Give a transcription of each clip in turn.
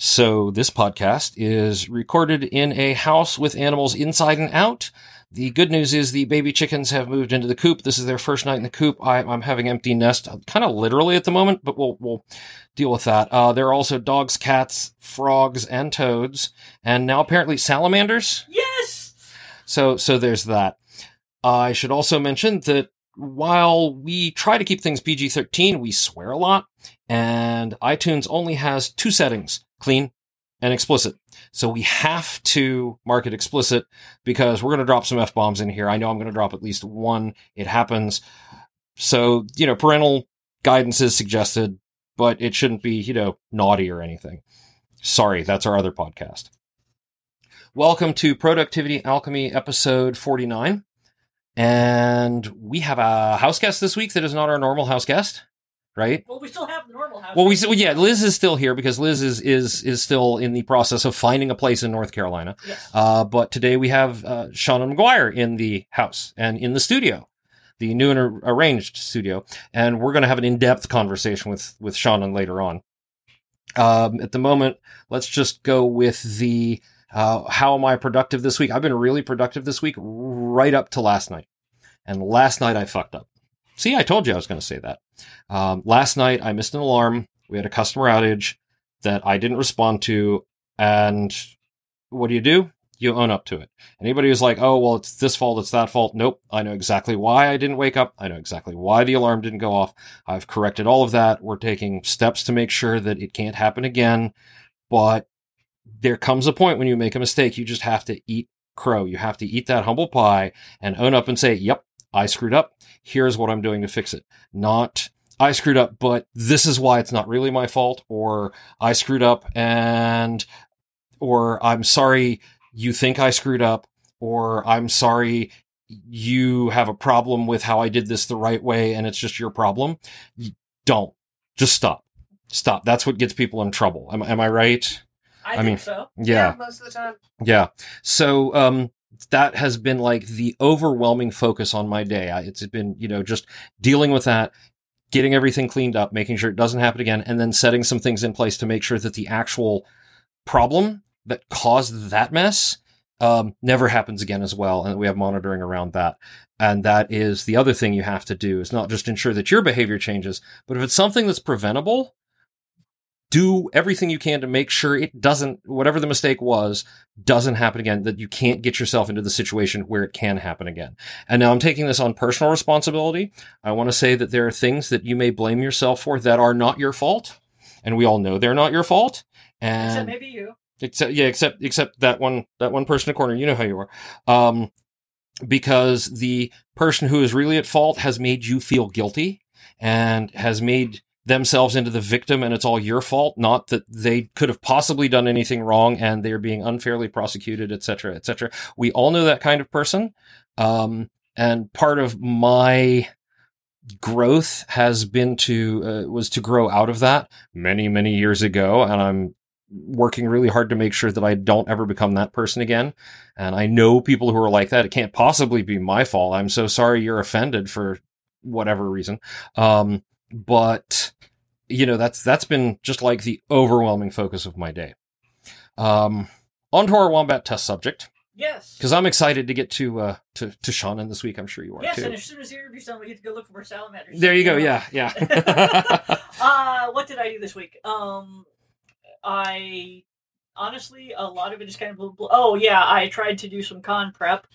So this podcast is recorded in a house with animals inside and out. The good news is the baby chickens have moved into the coop. This is their first night in the coop. I'm having empty nest kind of literally at the moment, but we'll deal with that. There are also dogs, cats, frogs, and toads, and now apparently salamanders. Yes! So there's that. I should also mention that while we try to keep things PG-13, we swear a lot, and iTunes only has two settings. Clean and explicit. So we have to mark it explicit because we're going to drop some F-bombs in here. I know I'm going to drop at least one. It happens. So, parental guidance is suggested, but it shouldn't be, naughty or anything. Sorry, that's our other podcast. Welcome to Productivity Alchemy episode 49. And we have a house guest this week that is not our normal house guest. Right? Well, we still have the normal house. Well, yeah, Liz is still here because Liz is still in the process of finding a place in North Carolina. Yes. But today we have Seanan McGuire in the house and in the studio, the new and arranged studio. And we're going to have an in-depth conversation with Seanan later on. At the moment, let's just go with the how am I productive this week? I've been really productive this week right up to last night. And last night I fucked up. See, I told you I was going to say that. Last night, I missed an alarm. We had a customer outage that I didn't respond to. And what do? You own up to it. Anybody who's like, oh, well, it's this fault, it's that fault. Nope. I know exactly why I didn't wake up. I know exactly why the alarm didn't go off. I've corrected all of that. We're taking steps to make sure that it can't happen again. But there comes a point when you make a mistake. You just have to eat crow. You have to eat that humble pie and own up and say, yep. I screwed up. Here's what I'm doing to fix it. Not, I screwed up, but this is why it's not really my fault, or I screwed up or I'm sorry you think I screwed up, or I'm sorry you have a problem with how I did this the right way and it's just your problem. Don't. Just stop. Stop. That's what gets people in trouble. Am I right? I think so. Yeah. Yeah, most of the time. Yeah. So, that has been like the overwhelming focus on my day. It's been, just dealing with that, getting everything cleaned up, making sure it doesn't happen again, and then setting some things in place to make sure that the actual problem that caused that mess never happens again as well. And we have monitoring around that. And that is the other thing you have to do is not just ensure that your behavior changes, but if it's something that's preventable, do everything you can to make sure it doesn't, whatever the mistake was, doesn't happen again, that you can't get yourself into the situation where it can happen again. And now I'm taking this on personal responsibility. I want to say that there are things that you may blame yourself for that are not your fault. And we all know they're not your fault. And except maybe you. Except that one person in the corner. You know how you are. Because the person who is really at fault has made you feel guilty and has made themselves into the victim, and it's all your fault, not that they could have possibly done anything wrong and they're being unfairly prosecuted, et cetera, et cetera. We all know that kind of person. And part of my growth has been was to grow out of that many, many years ago. And I'm working really hard to make sure that I don't ever become that person again. And I know people who are like that. It can't possibly be my fault. I'm so sorry you're offended for whatever reason. But that's been just like the overwhelming focus of my day. On to our Wombat Test subject. Yes. Because I'm excited to get to Seanan this week. I'm sure you are, too. Yes, and as soon as you interview someone, we get to go look for more salamanders. There you go. Yeah, yeah. What did I do this week? I honestly, a lot of it is kind of... I tried to do some con prep.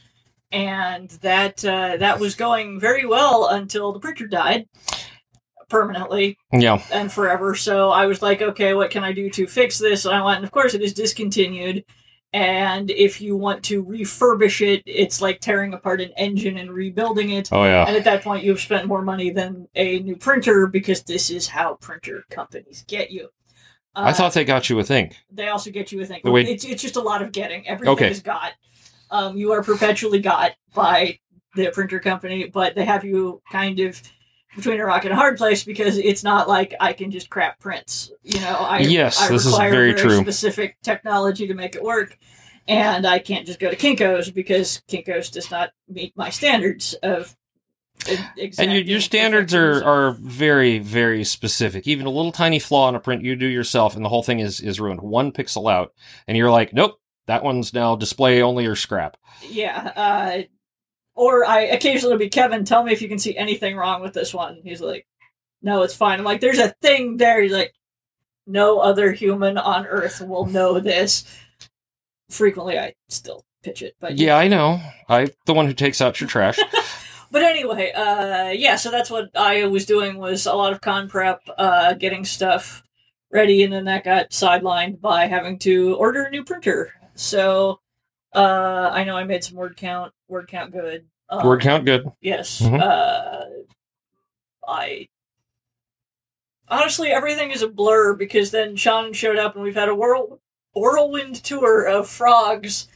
And that was going very well until the preacher died. Permanently, yeah, and forever. So I was like, okay, what can I do to fix this? And I went, and of course it is discontinued. And if you want to refurbish it, it's like tearing apart an engine and rebuilding it. Oh yeah. And at that point, you've spent more money than a new printer because this is how printer companies get you. I thought they got you with ink. They also get you with ink. It's just a lot of getting. Everything is got. You are perpetually got by the printer company, but they have you kind of between a rock and a hard place because it's not like I can just crap prints. I this require is very true. Specific technology to make it work, and I can't just go to Kinko's because Kinko's does not meet my standards of Exactly. And your standards are very, very specific. Even a little tiny flaw in a print you do yourself, and the whole thing is ruined. One pixel out, and you're like, nope, that one's now display only or scrap. Yeah. Or I occasionally be, Kevin, tell me if you can see anything wrong with this one. He's like, no, it's fine. I'm like, there's a thing there. He's like, no other human on Earth will know this. Frequently, I still pitch it. But yeah, I know. I'm the one who takes out your trash. But anyway, yeah, so that's what I was doing, was a lot of con prep, getting stuff ready, and then that got sidelined by having to order a new printer. So I know I made some word count good. Word count good. Yes. Mm-hmm. I honestly, everything is a blur, because then Sean showed up and we've had a whirlwind tour of frogs.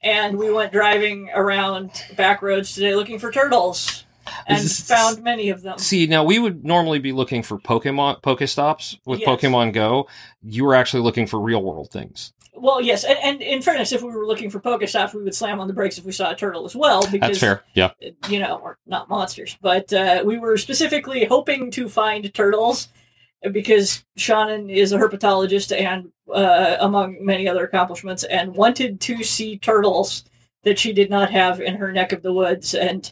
And we went driving around back roads today looking for turtles, and found many of them. See, now we would normally be looking for Pokestops with yes. Pokemon Go. You were actually looking for real-world things. Well, yes, and in fairness, if we were looking for Pokestops, we would slam on the brakes if we saw a turtle as well. Because, that's fair, yeah. You know, we're not monsters. But we were specifically hoping to find turtles, because Seanan is a herpetologist and, among many other accomplishments, and wanted to see turtles that she did not have in her neck of the woods. And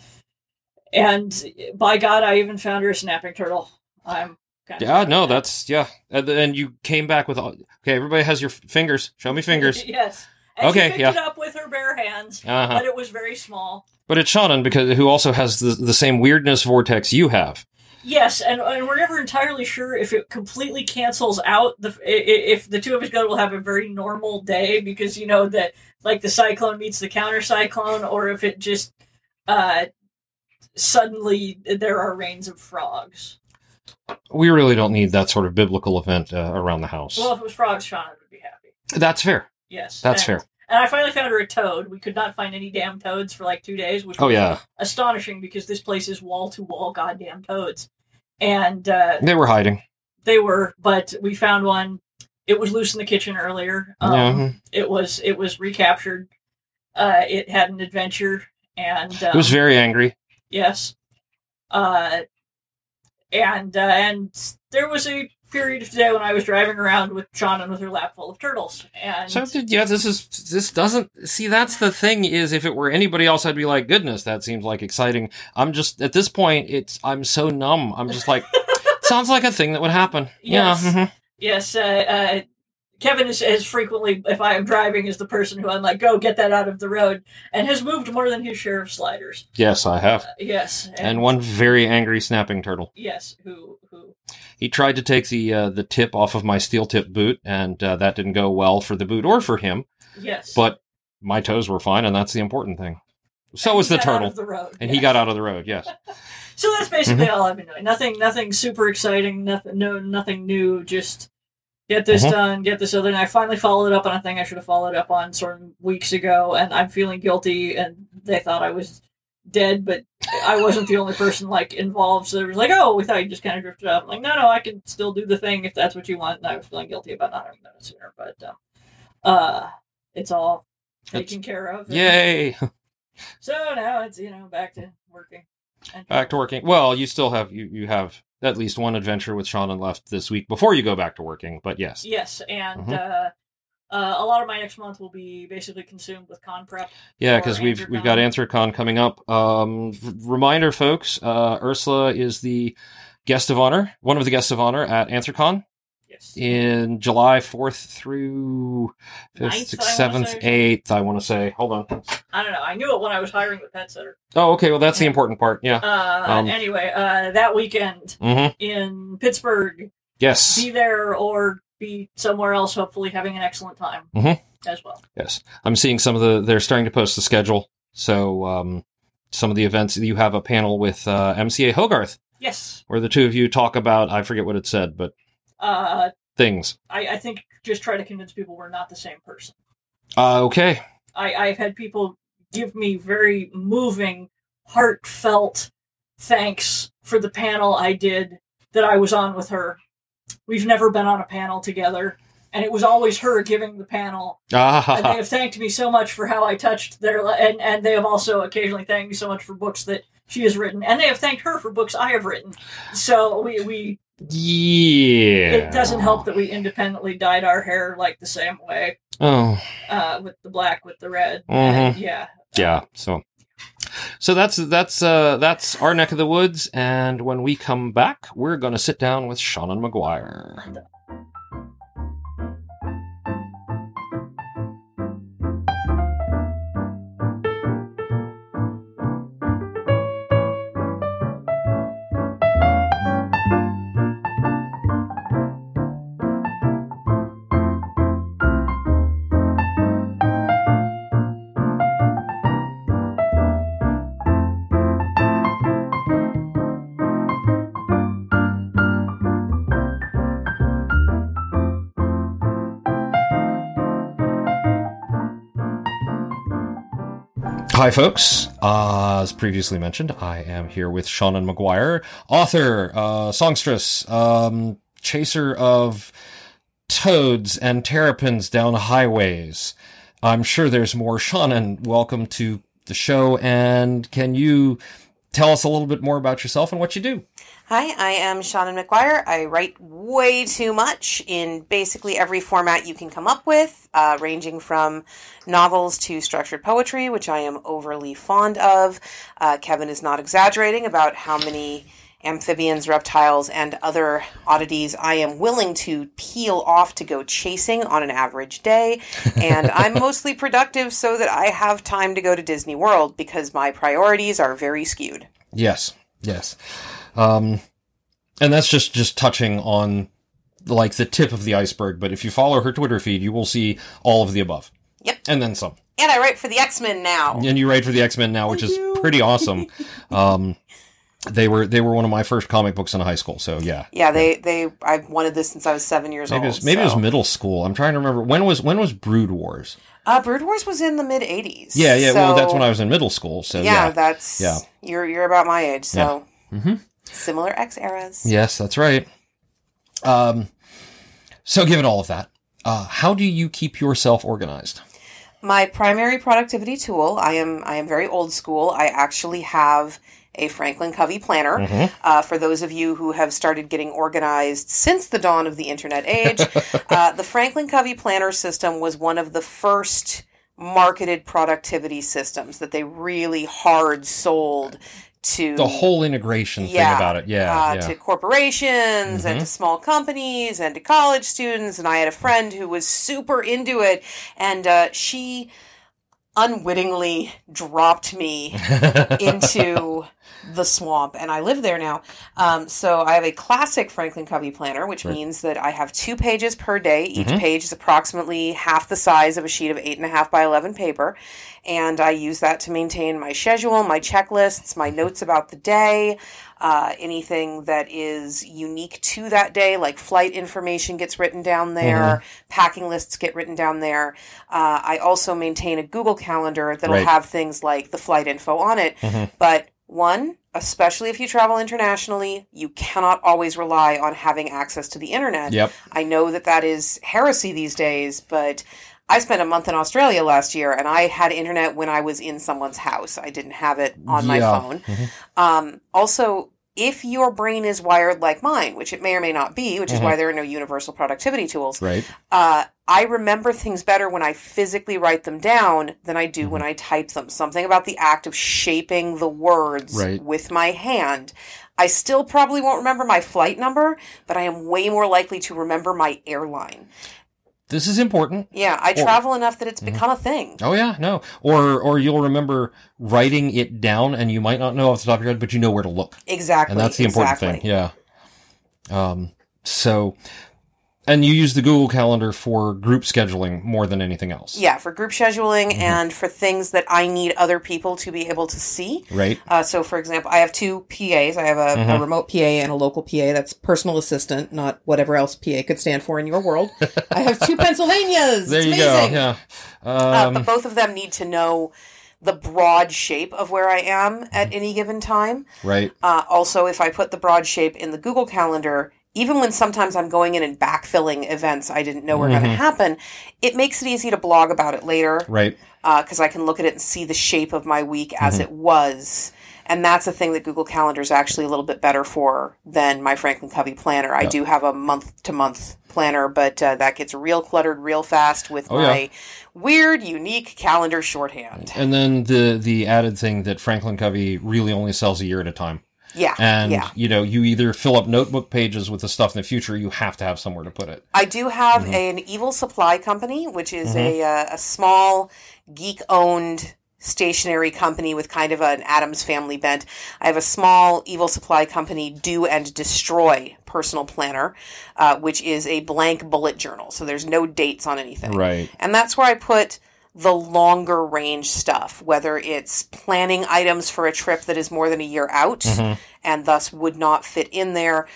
by God, I even found her a snapping turtle. I'm kind of... Yeah, no, that's... Yeah. And then you came back with... Okay, everybody has your fingers. Show me fingers. Yes. And okay, she picked it up with her bare hands, but it was very small. But it's Seanan, because who also has the same weirdness vortex you have. Yes, and we're never entirely sure if it completely cancels out. If the two of us go, we'll have a very normal day, because you know that, like, the cyclone meets the counter cyclone, or if it just suddenly there are rains of frogs. We really don't need that sort of biblical event around the house. Well, if it was frogs, Seanan would be happy. That's fair. Yes, that's fair. And I finally found her a toad. We could not find any damn toads for like 2 days, which was astonishing, because this place is wall-to-wall goddamn toads. And they were hiding. They were, but we found one. It was loose in the kitchen earlier. It was recaptured. It had an adventure, and it was very angry. Yes. And there was a period of today when I was driving around with Seanan with her lap full of turtles. And so that's the thing, is if it were anybody else, I'd be like, goodness, that seems like exciting. I'm just, at this point, I'm so numb. I'm just like, sounds like a thing that would happen. Yes. Yeah. Mm-hmm. Yes. Kevin is as frequently, if I am driving, is the person who I'm like, go get that out of the road, and has moved more than his share of sliders. Yes, I have. Yes. And one very angry snapping turtle. Yes, who? He tried to take the tip off of my steel tip boot, and that didn't go well for the boot or for him. Yes. But my toes were fine, and that's the important thing. So was the turtle. He got out of the road, yes. So that's basically all I've been doing. Nothing super exciting, nothing new, just... Get this done, get this other, and I finally followed up on a thing I should have followed up on sort of weeks ago, and I'm feeling guilty, and they thought I was dead, but I wasn't the only person, like, involved, so they were like, oh, we thought you just kind of drifted off. I'm like, no, I can still do the thing if that's what you want, and I was feeling guilty about not having done it sooner, but it's all taken care of. Yay! So now it's, back to working. Back to working. Well, you still have, you have... at least one adventure with Seanan left this week before you go back to working, but yes. Yes, and a lot of my next month will be basically consumed with con prep. Yeah, because we've got Anthrocon coming up. Reminder, folks, Ursula is the guest of honor, one of the guests of honor at Anthrocon. Yes. In July 4th through 5th, 6th, 7th, 8th, I want to say. Hold on. I don't know. I knew it when I was hiring the pet sitter. Oh, okay. Well, that's the important part. Yeah. Anyway, that weekend in Pittsburgh. Yes. Be there or be somewhere else, hopefully having an excellent time as well. Yes. I'm seeing some of they're starting to post the schedule. So some of the events, you have a panel with MCA Hogarth. Yes. Where the two of you talk about, I forget what it said, but... things. I think just try to convince people we're not the same person. Okay. I've had people give me very moving, heartfelt thanks for the panel I did that I was on with her. We've never been on a panel together, and it was always her giving the panel. Ah. And they have thanked me so much for how I touched their... And they have also occasionally thanked me so much for books that she has written, and they have thanked her for books I have written. So we it doesn't help that we independently dyed our hair like the same way. Oh. With the black, with the red. Mm-hmm. And yeah. So that's our neck of the woods, and when we come back, we're going to sit down with Seanan McGuire. Hi, folks. As previously mentioned, I am here with Seanan McGuire, author, songstress, chaser of toads and terrapins down highways. I'm sure there's more. Seanan, welcome to the show, and can you tell us a little bit more about yourself and what you do? Hi, I am Seanan McGuire. I write way too much in basically every format you can come up with, ranging from novels to structured poetry, which I am overly fond of. Kevin is not exaggerating about how many amphibians, reptiles, and other oddities I am willing to peel off to go chasing on an average day. And I'm mostly productive so that I have time to go to Disney World because my priorities are very skewed. Yes. And that's just touching on like the tip of the iceberg. But if you follow her Twitter feed, you will see all of the above. Yep. And then some. And I write for the X-Men now. And you write for the X-Men now, which is pretty awesome. They were one of my first comic books in high school, so yeah. Yeah, I've wanted this since I was 7 years old. Maybe it was middle school. I'm trying to remember. When was Brood Wars? Brood Wars was in the mid 80s. Yeah, so, well that's when I was in middle school, so yeah. Yeah, you're about my age, so yeah. Mm-hmm. Similar X eras. Yes, that's right. So given all of that, how do you keep yourself organized? My primary productivity tool, I am very old school. I actually have a Franklin Covey planner. Mm-hmm. For those of you who have started getting organized since the dawn of the internet age, the Franklin Covey planner system was one of the first marketed productivity systems that they really hard sold to the whole integration thing about it. To corporations mm-hmm. and to small companies and to college students. And I had a friend who was super into it, and she unwittingly dropped me into the swamp, and I live there now. So I have a classic Franklin Covey planner, which means that I have 2 pages per day. Each mm-hmm. page is approximately half the size of a sheet of 8.5 by 11 paper, and I use that to maintain my schedule, my checklists, my notes about the day, anything that is unique to that day, like flight information gets written down there, mm-hmm. packing lists get written down there. I also maintain a Google Calendar that'll have things like the flight info on it, mm-hmm. but one, especially if you travel internationally, you cannot always rely on having access to the internet. Yep. I know that is heresy these days, but I spent a month in Australia last year, and I had internet when I was in someone's house. I didn't have it on my phone. Mm-hmm. Also, if your brain is wired like mine, which it may or may not be, which mm-hmm. is why there are no universal productivity tools, I remember things better when I physically write them down than I do mm-hmm. when I type them. Something about the act of shaping the words with my hand. I still probably won't remember my flight number, but I am way more likely to remember my airline. This is important. Yeah, I travel enough that it's mm-hmm. become a thing. Oh, yeah, no. Or you'll remember writing it down, and you might not know off the top of your head, but you know where to look. Exactly. And that's the important thing, yeah. And you use the Google Calendar for group scheduling more than anything else. Yeah, for group scheduling mm-hmm. and for things that I need other people to be able to see. Right. So, for example, I have 2 PAs. I have mm-hmm. a remote PA and a local PA. That's personal assistant, not whatever else PA could stand for in your world. I have 2 Pennsylvanias. There it's amazing. Go. Yeah. But both of them need to know the broad shape of where I am at any given time. Right. Also, if I put the broad shape in the Google Calendar, even when sometimes I'm going in and backfilling events I didn't know were mm-hmm. going to happen, it makes it easy to blog about it later. Right. Because I can look at it and see the shape of my week as mm-hmm. it was. And that's a thing that Google Calendar is actually a little bit better for than my Franklin Covey planner. I do have a month-to-month planner, but that gets real cluttered real fast with my weird, unique calendar shorthand. And then the added thing that Franklin Covey really only sells a year at a time. Yeah. And, you know, you either fill up notebook pages with the stuff in the future, you have to have somewhere to put it. I do have an Evil Supply Company, which is a small, geek-owned stationery company with kind of an Addams Family bent. I have a small Evil Supply Company do and destroy personal planner, which is a blank bullet journal. So there's no dates on anything. Right. And that's where I put the longer range stuff, whether it's planning items for a trip that is more than a year out and thus would not fit in there,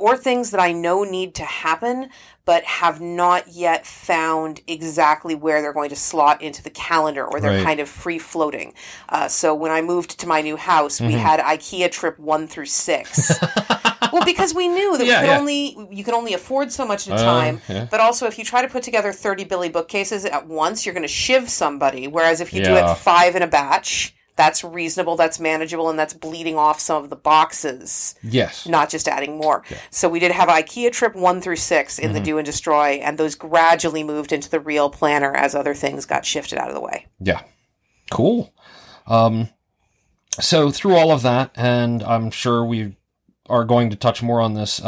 or things that I know need to happen but have not yet found exactly where they're going to slot into the calendar, or they're kind of free-floating. So when I moved to my new house, we had IKEA trip 1 through 6. Well, because we knew that you could only afford so much at a time, but also if you try to put together 30 Billy bookcases at once, you're going to shiv somebody, whereas if you do it 5 in a batch, that's reasonable, that's manageable, and that's bleeding off some of the boxes. Yes. Not just adding more. Yeah. So we did have IKEA trip 1 through 6 in the do and destroy, and those gradually moved into the real planner as other things got shifted out of the way. Yeah. Cool. So through all of that, and I'm sure we've are going to touch more on this.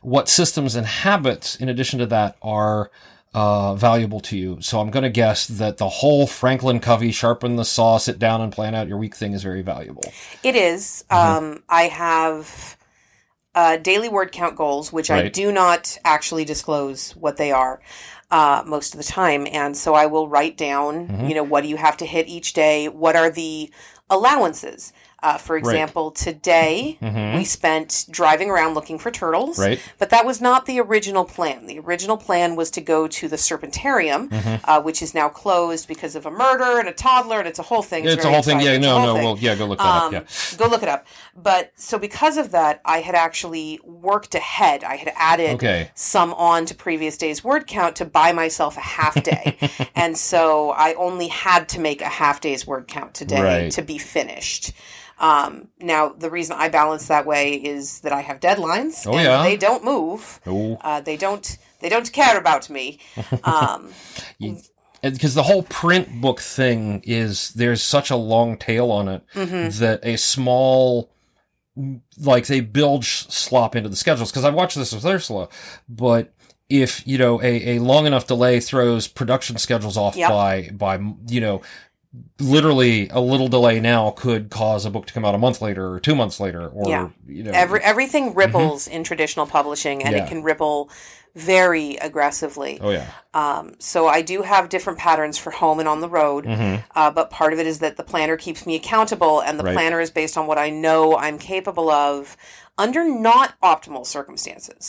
What systems and habits, in addition to that, are valuable to you? So I'm going to guess that the whole Franklin Covey, sharpen the saw, sit down and plan out your week thing is very valuable. It is. I have daily word count goals, which I do not actually disclose what they are most of the time. And so I will write down, you know, what do you have to hit each day? What are the allowances? For example, today we spent driving around looking for turtles, but that was not the original plan. The original plan was to go to the Serpentarium, which is now closed because of a murder and a toddler, and it's a whole thing. It's a whole thing. Yeah, no, well, go look that up. Yeah. Go look it up. But so because of that, I had actually worked ahead. I had added some on to previous day's word count to buy myself a half day. And so I only had to make a half day's word count today to be finished. Now, the reason I balance that way is that I have deadlines, and they don't move. They don't care about me. Because the whole print book thing is, there's such a long tail on it that a small, like, they build slop into the schedules. Because I've watched this with Ursula, but if, you know, a long enough delay throws production schedules off by, you know, literally a little delay now could cause a book to come out a month later or 2 months later, or you know, everything ripples in traditional publishing, and it can ripple very aggressively. So I do have different patterns for home and on the road, but part of it is that the planner keeps me accountable, and the planner is based on what I know I'm capable of under not optimal circumstances.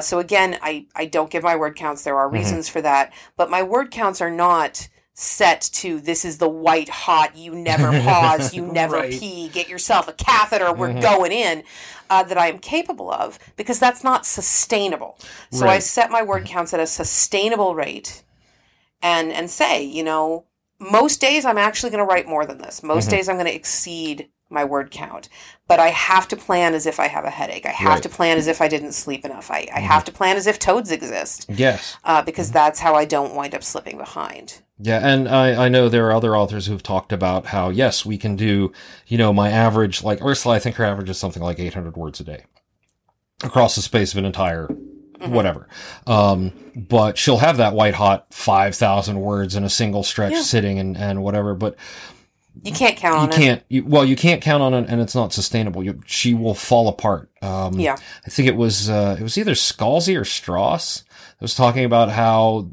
So again, I don't give my word counts. There are reasons for that, but my word counts are not set to, this is the white hot, you never pause, you never pee, get yourself a catheter, we're going in, that I am capable of, because that's not sustainable. So I set my word counts at a sustainable rate, and say, you know, most days I'm actually going to write more than this. Most days I'm going to exceed my word count. But I have to plan as if I have a headache. I have to plan as if I didn't sleep enough. I have to plan as if toads exist. Yes. Because that's how I don't wind up slipping behind. Yeah, and I know there are other authors who've talked about how, yes, we can do, you know, my average, like Ursula, I think her average is something like 800 words a day across the space of an entire whatever. But she'll have that white hot 5,000 words in a single stretch sitting and whatever. But you can't count on it. You can't count on it, and it's not sustainable. She will fall apart. I think it was either Scalzi or Strauss that was talking about how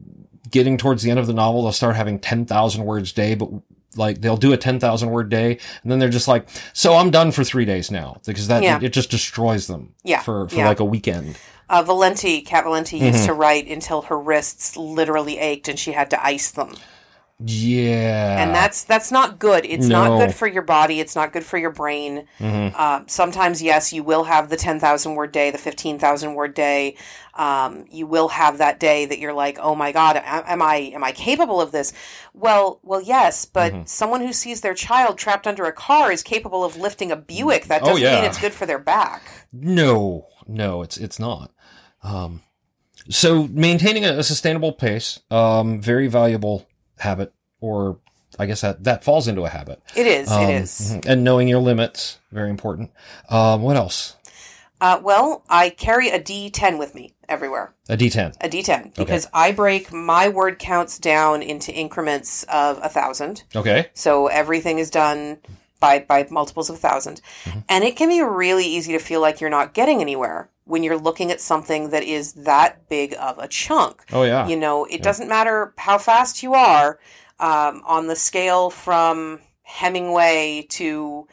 getting towards the end of the novel, they'll start having 10,000 words a day, but like they'll do a 10,000 word day, and then they're just like, so I'm done for 3 days now, because that it just destroys them for like a weekend. Kat Valenti used to write until her wrists literally ached and she had to ice them. Yeah. And that's not good. It's not good for your body. It's not good for your brain. Mm-hmm. Sometimes, yes, you will have the 10,000 word day, the 15,000 word day. You will have that day that you're like, oh my God, am I capable of this? Well, yes, but mm-hmm. someone who sees their child trapped under a car is capable of lifting a Buick. That doesn't mean it's good for their back. No, it's not. So maintaining a sustainable pace, very valuable habit, or I guess that falls into a habit. It is. And knowing your limits, very important. What else? Well, I carry a D10 with me everywhere. A D10. Because I break my word counts down into increments of 1,000. Okay. So everything is done by multiples of 1,000. Mm-hmm. And it can be really easy to feel like you're not getting anywhere when you're looking at something that is that big of a chunk. Oh, yeah. You know, it doesn't matter how fast you are on the scale from Hemingway to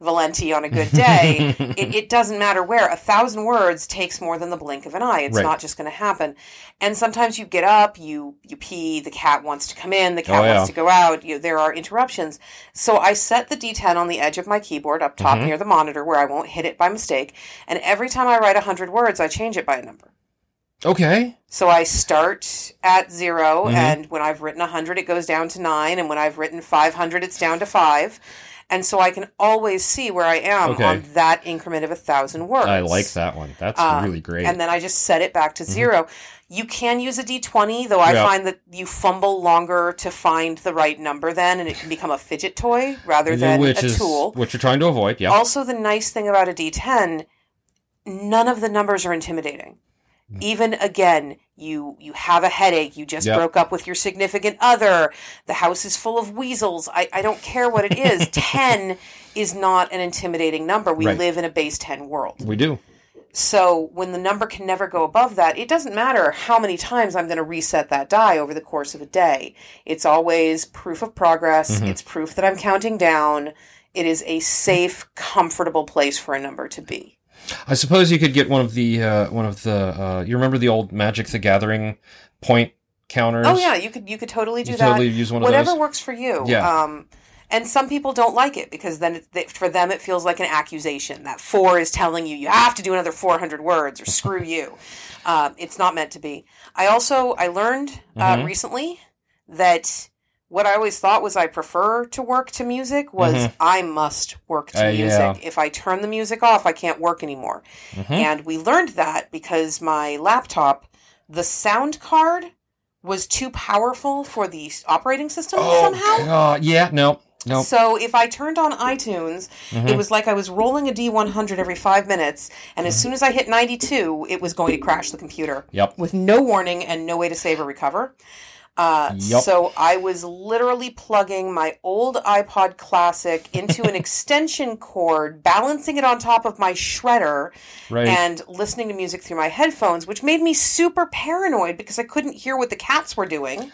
Valenti on a good day. it doesn't matter where. 1,000 words takes more than the blink of an eye. It's not just going to happen. And sometimes you get up, you pee, the cat wants to come in, the cat wants to go out. There are interruptions. So I set the D10 on the edge of my keyboard up top near the monitor where I won't hit it by mistake. And every time I write 100 words, I change it by a number. Okay. So I start at 0, and when I've written 100, it goes down to 9. And when I've written 500, it's down to 5. And so I can always see where I am on that increment of 1,000 words. I like that one. That's really great. And then I just set it back to 0. You can use a D20, though I find that you fumble longer to find the right number then, and it can become a fidget toy rather than a tool. Which you're trying to avoid, yeah. Also, the nice thing about a D10, none of the numbers are intimidating. Even again, you have a headache, you just broke up with your significant other, the house is full of weasels, I don't care what it is, 10 is not an intimidating number. We live in a base 10 world. We do. So when the number can never go above that, it doesn't matter how many times I'm going to reset that die over the course of a day. It's always proof of progress, it's proof that I'm counting down, it is a safe, comfortable place for a number to be. I suppose you could get one of the you remember the old Magic the Gathering point counters? Oh yeah, you could totally do that. Totally use one of those. Whatever works for you. Yeah. And some people don't like it because then for them it feels like an accusation. That 4 is telling you have to do another 400 words or screw you. It's not meant to be. I learned recently that what I always thought was I prefer to work to music was I must work to music. Yeah. If I turn the music off, I can't work anymore. Mm-hmm. And we learned that because my laptop, the sound card was too powerful for the operating system somehow. God. Yeah, no. So if I turned on iTunes, it was like I was rolling a D100 every 5 minutes, and as soon as I hit 92, it was going to crash the computer. Yep. With no warning and no way to save or recover. So I was literally plugging my old iPod Classic into an extension cord, balancing it on top of my shredder, and listening to music through my headphones, which made me super paranoid because I couldn't hear what the cats were doing.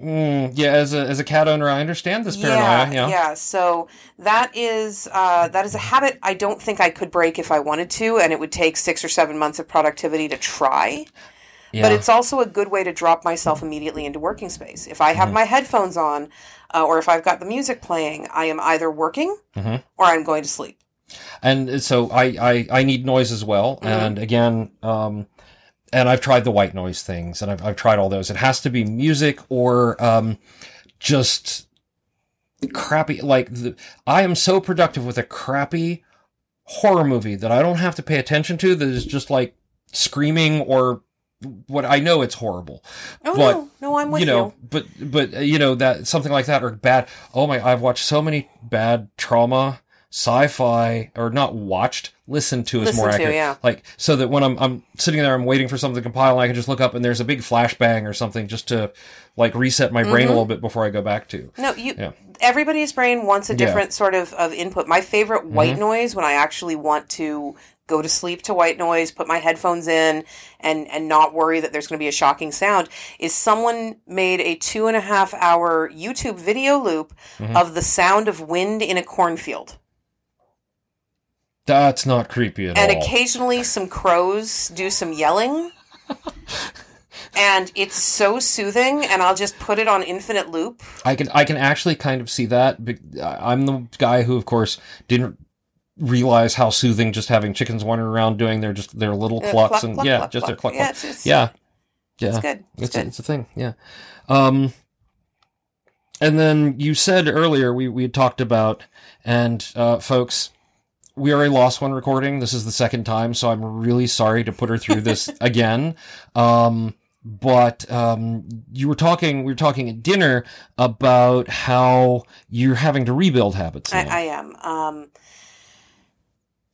Yeah, as a cat owner, I understand this paranoia. Yeah. So that is a habit I don't think I could break if I wanted to, and it would take 6 or 7 months of productivity to try. Yeah. But it's also a good way to drop myself immediately into working space. If I have my headphones on, or if I've got the music playing, I am either working or I'm going to sleep. And so I need noise as well. Mm-hmm. And again, and I've tried the white noise things, and I've tried all those. It has to be music or just crappy. Like I am so productive with a crappy horror movie that I don't have to pay attention to. That is just like screaming or. What I know, it's horrible. Oh, but, no, I'm with you. But you know that something like that or bad. Oh my! I've watched so many bad trauma sci-fi, or not watched, listened to is more accurate. Yeah. Like so that when I'm sitting there, I'm waiting for something to compile, and I can just look up and there's a big flashbang or something just to like reset my brain a little bit before I go back to. No, everybody's brain wants a different sort of input. My favorite white noise when I actually want to. Go to sleep to white noise, put my headphones in, and not worry that there's going to be a shocking sound, is someone made a 2.5-hour YouTube video loop of the sound of wind in a cornfield. That's not creepy at all. And occasionally some crows do some yelling. and it's so soothing, and I'll just put it on infinite loop. I can actually kind of see that. I'm the guy who, of course, didn't realize how soothing just having chickens wandering around doing their little clucks and their cluck. Yeah, it's good. It's a thing. Yeah. And then you said earlier, we had talked about, and folks, we already lost one recording. This is the second time, so I'm really sorry to put her through this again. But we were talking at dinner about how you're having to rebuild habits. I am.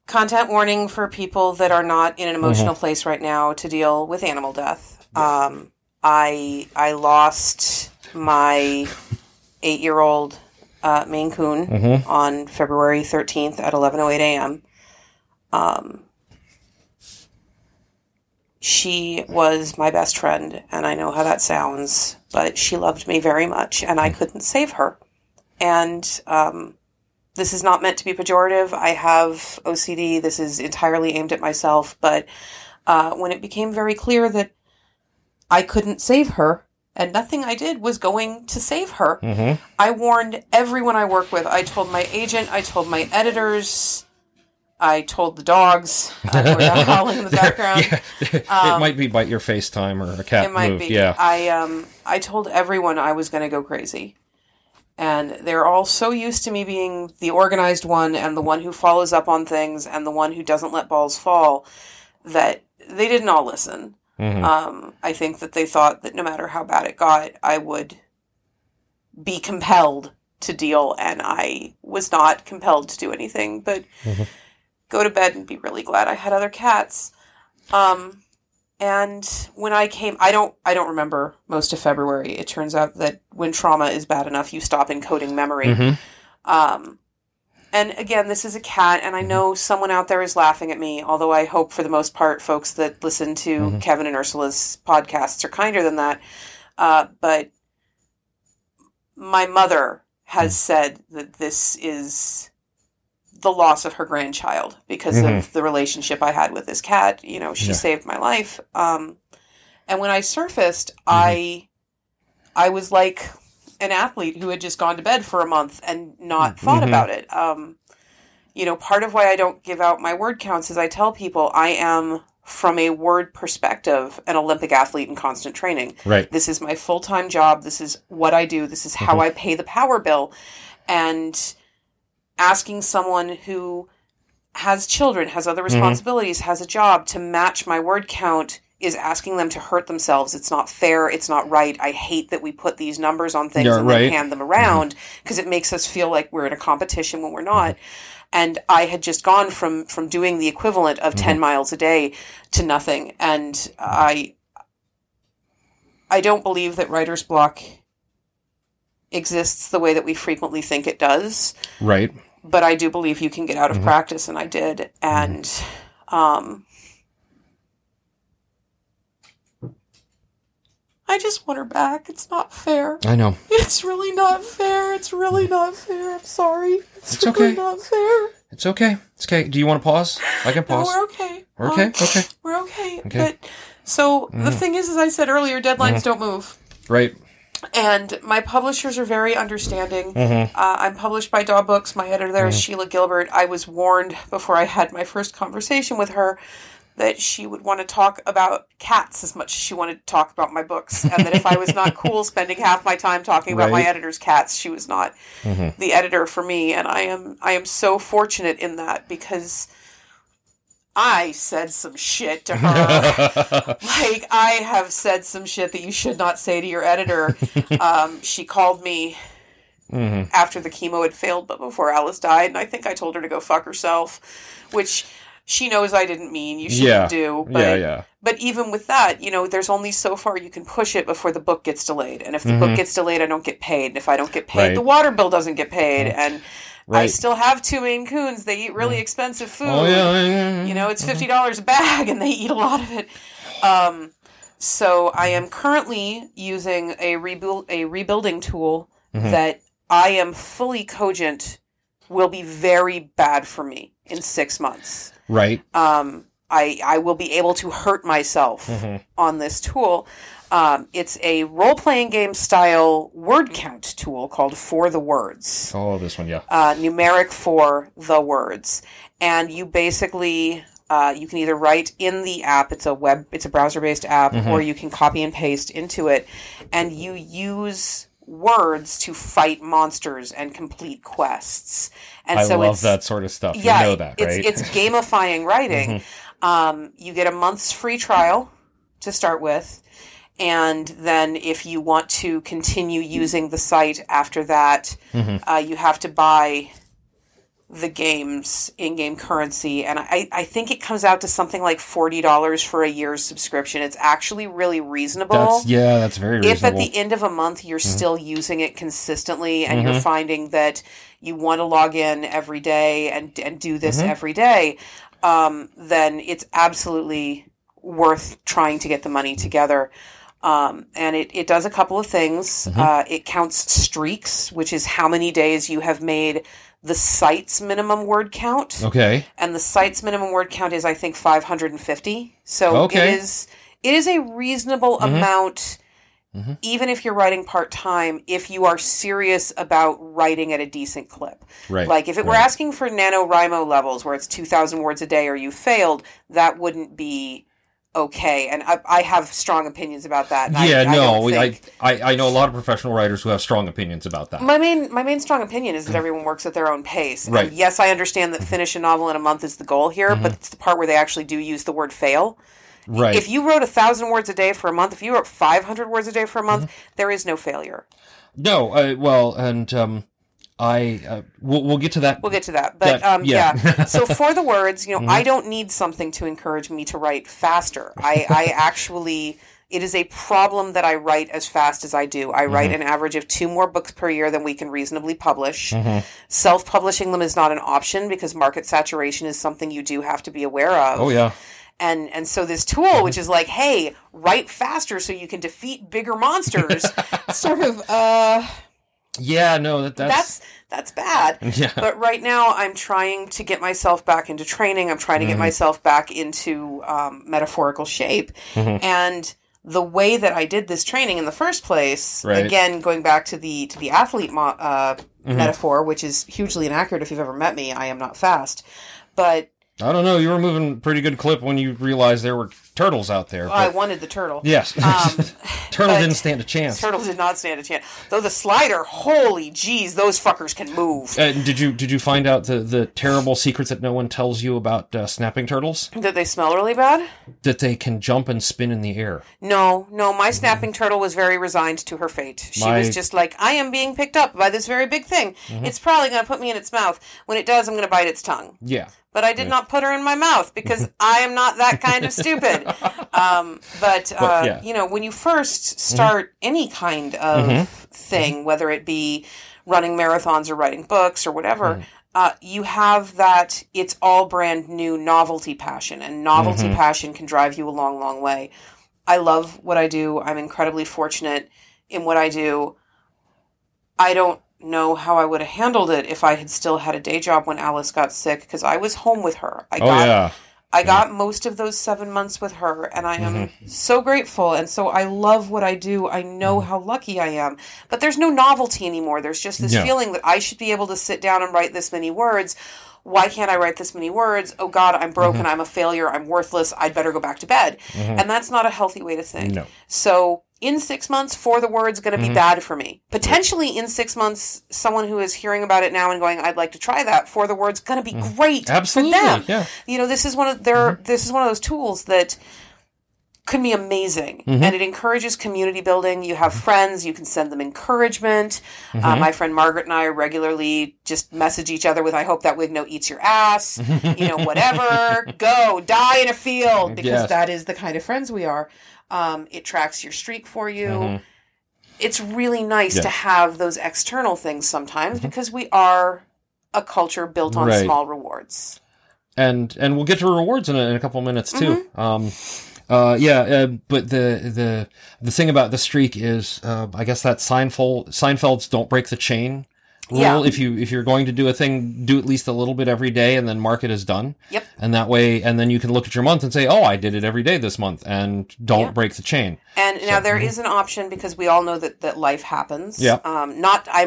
Content warning for people that are not in an emotional place right now to deal with animal death. I lost my 8-year-old Maine Coon on February 13th at 11:08 a.m. She was my best friend, and I know how that sounds, but she loved me very much, and I couldn't save her. And this is not meant to be pejorative. I have OCD. This is entirely aimed at myself. But when it became very clear that I couldn't save her, and nothing I did was going to save her. Mm-hmm. I warned everyone I work with. I told my agent. I told my editors. I told the dogs. I heard them howling in the background. Yeah. It might be bite your FaceTime or a cat. It might be. Yeah. I told everyone I was going to go crazy. And they're all so used to me being the organized one and the one who follows up on things and the one who doesn't let balls fall that they didn't all listen. Mm-hmm. I think that they thought that no matter how bad it got, I would be compelled to deal, and I was not compelled to do anything, but go to bed and be really glad I had other cats. And when I came, I don't remember most of February. It turns out that when trauma is bad enough, you stop encoding memory. And again, this is a cat, and I know someone out there is laughing at me, although I hope for the most part folks that listen to Kevin and Ursula's podcasts are kinder than that. But my mother has said that this is the loss of her grandchild because of the relationship I had with this cat. You know, she saved my life. And when I surfaced, I was like an athlete who had just gone to bed for a month and not thought about it. You know, part of why I don't give out my word counts is I tell people I am, from a word perspective, an Olympic athlete in constant training. Right. This is my full-time job. This is what I do. This is how I pay the power bill. And asking someone who has children, has other responsibilities, has a job to match my word count is asking them to hurt themselves. It's not fair. It's not right. I hate that we put these numbers on things then hand them around because it makes us feel like we're in a competition when we're not. And I had just gone from doing the equivalent of 10 miles a day to nothing. And I don't believe that writer's block exists the way that we frequently think it does. Right. But I do believe you can get out of practice, and I did. And I just want her back. It's not fair. I know. It's really not fair. It's really not fair. I'm sorry. It's really not fair. It's okay. It's okay. Do you want to pause? I can pause. No, we're okay. We're okay? Okay. We're okay. Okay. But, so the thing is, as I said earlier, deadlines don't move. Right. And my publishers are very understanding. I'm published by Daw Books. My editor there is Sheila Gilbert. I was warned before I had my first conversation with her that she would want to talk about cats as much as she wanted to talk about my books, and that if I was not cool spending half my time talking about my editor's cats, she was not the editor for me. And I am so fortunate in that, because I said some shit to her. Like, I have said some shit that you should not say to your editor. She called me after the chemo had failed, but before Alice died, and I think I told her to go fuck herself, which... she knows I didn't mean. You shouldn't do. But, but even with that, you know, there's only so far you can push it before the book gets delayed. And if the book gets delayed, I don't get paid. And if I don't get paid, the water bill doesn't get paid. And I still have 2 Maine Coons. They eat really expensive food. Oh, yeah. You know, it's $50 a bag, and they eat a lot of it. So I am currently using a rebuilding tool that I am fully cogent will be very bad for me in 6 months. Right. I will be able to hurt myself on this tool. It's a role-playing game style word count tool called For the Words. Oh, this one, yeah. Numeric for the words. And you basically, you can either write in the app, it's a browser-based app, mm-hmm. or you can copy and paste into it. And you use words to fight monsters and complete quests. And I love that sort of stuff. Yeah, you know that, right? It's gamifying writing. Mm-hmm. You get a month's free trial to start with. And then if you want to continue using the site after that, mm-hmm. You have to buy the game's in-game currency. And I think it comes out to something like $40 for a year's subscription. It's actually really reasonable. That's very reasonable. If at the end of a month you're mm-hmm. still using it consistently and mm-hmm. you're finding that you want to log in every day and do this mm-hmm. every day, then it's absolutely worth trying to get the money together. And it does a couple of things. Mm-hmm. It counts streaks, which is how many days you have made the site's minimum word count. Okay. And the site's minimum word count is, I think, 550. So it is a reasonable mm-hmm. amount, mm-hmm. even if you're writing part-time, if you are serious about writing at a decent clip. Right. Like, if it were asking for NaNoWriMo levels, where it's 2,000 words a day or you failed, that wouldn't be... okay, and I have strong opinions about that. I know a lot of professional writers who have strong opinions about that. My main strong opinion is that everyone works at their own pace. Right. And yes, I understand that finish a novel in a month is the goal here, mm-hmm. but it's the part where they actually do use the word fail. Right. If you wrote 1,000 words a day for a month, if you wrote 500 words a day for a month, mm-hmm. there is no failure. No, we'll get to that. We'll get to that. But, So For the Words, mm-hmm. I don't need something to encourage me to write faster. I actually, it is a problem that I write as fast as I do. I mm-hmm. write an average of 2 more books per year than we can reasonably publish. Mm-hmm. Self-publishing them is not an option because market saturation is something you do have to be aware of. Oh, yeah. And so this tool, which is like, hey, write faster so you can defeat bigger monsters, sort of... yeah, no, that's bad. Yeah. But right now I'm trying to get myself back into training. I'm trying to mm-hmm. get myself back into metaphorical shape. Mm-hmm. And the way that I did this training in the first place, again, going back to the athlete mm-hmm. metaphor, which is hugely inaccurate if you've ever met me. I am not fast. But... I don't know. You were moving pretty good clip when you realized there were turtles out there. I wanted the turtle. Yes. Turtle didn't stand a chance. Turtle did not stand a chance. Though the slider, holy jeez, those fuckers can move. Did you find out the terrible secrets that no one tells you about snapping turtles? That they smell really bad? That they can jump and spin in the air. No. My snapping mm-hmm. turtle was very resigned to her fate. She was just like, I am being picked up by this very big thing. Mm-hmm. It's probably going to put me in its mouth. When it does, I'm going to bite its tongue. Yeah. But I did not put her in my mouth because I am not that kind of stupid. When you first start mm-hmm. any kind of mm-hmm. thing, mm-hmm. whether it be running marathons or writing books or whatever, mm-hmm. You have that it's all brand new novelty passion. And novelty mm-hmm. passion can drive you a long, long way. I love what I do. I'm incredibly fortunate in what I do. I don't know how I would have handled it if I had still had a day job when Alice got sick, because I was home with her. I got most of those 7 months with her, and I am mm-hmm. so grateful, and so I love what I do. I know how lucky I am, but there's no novelty anymore. There's just this feeling that I should be able to sit down and write this many words. Why can't I write this many words? Oh, God, I'm broken. Mm-hmm. I'm a failure. I'm worthless. I'd better go back to bed. Mm-hmm. And that's not a healthy way to think. No. So... in 6 months, For the Word's going to be mm-hmm. bad for me. Potentially in 6 months, someone who is hearing about it now and going, I'd like to try that, For the Word's going to be mm-hmm. great Absolutely. For them. Yeah. You know, this is one of those tools that could be amazing. Mm-hmm. And it encourages community building. You have friends. You can send them encouragement. Mm-hmm. My friend Margaret and I regularly just message each other with, I hope that Wigno eats your ass. Whatever. Go. Die in a field. Because that is the kind of friends we are. It tracks your streak for you. Mm-hmm. It's really nice to have those external things sometimes mm-hmm. because we are a culture built on small rewards. And we'll get to rewards in a couple minutes too. Mm-hmm. But the thing about the streak is, I guess that Seinfeld's "Don't Break the Chain." rule. Yeah. If you're going to do a thing, do at least a little bit every day and then mark it as done. Yep. And that way, and then you can look at your month and say, oh, I did it every day this month, and don't break the chain. And now there is an option, because we all know that life happens. Yeah. I'm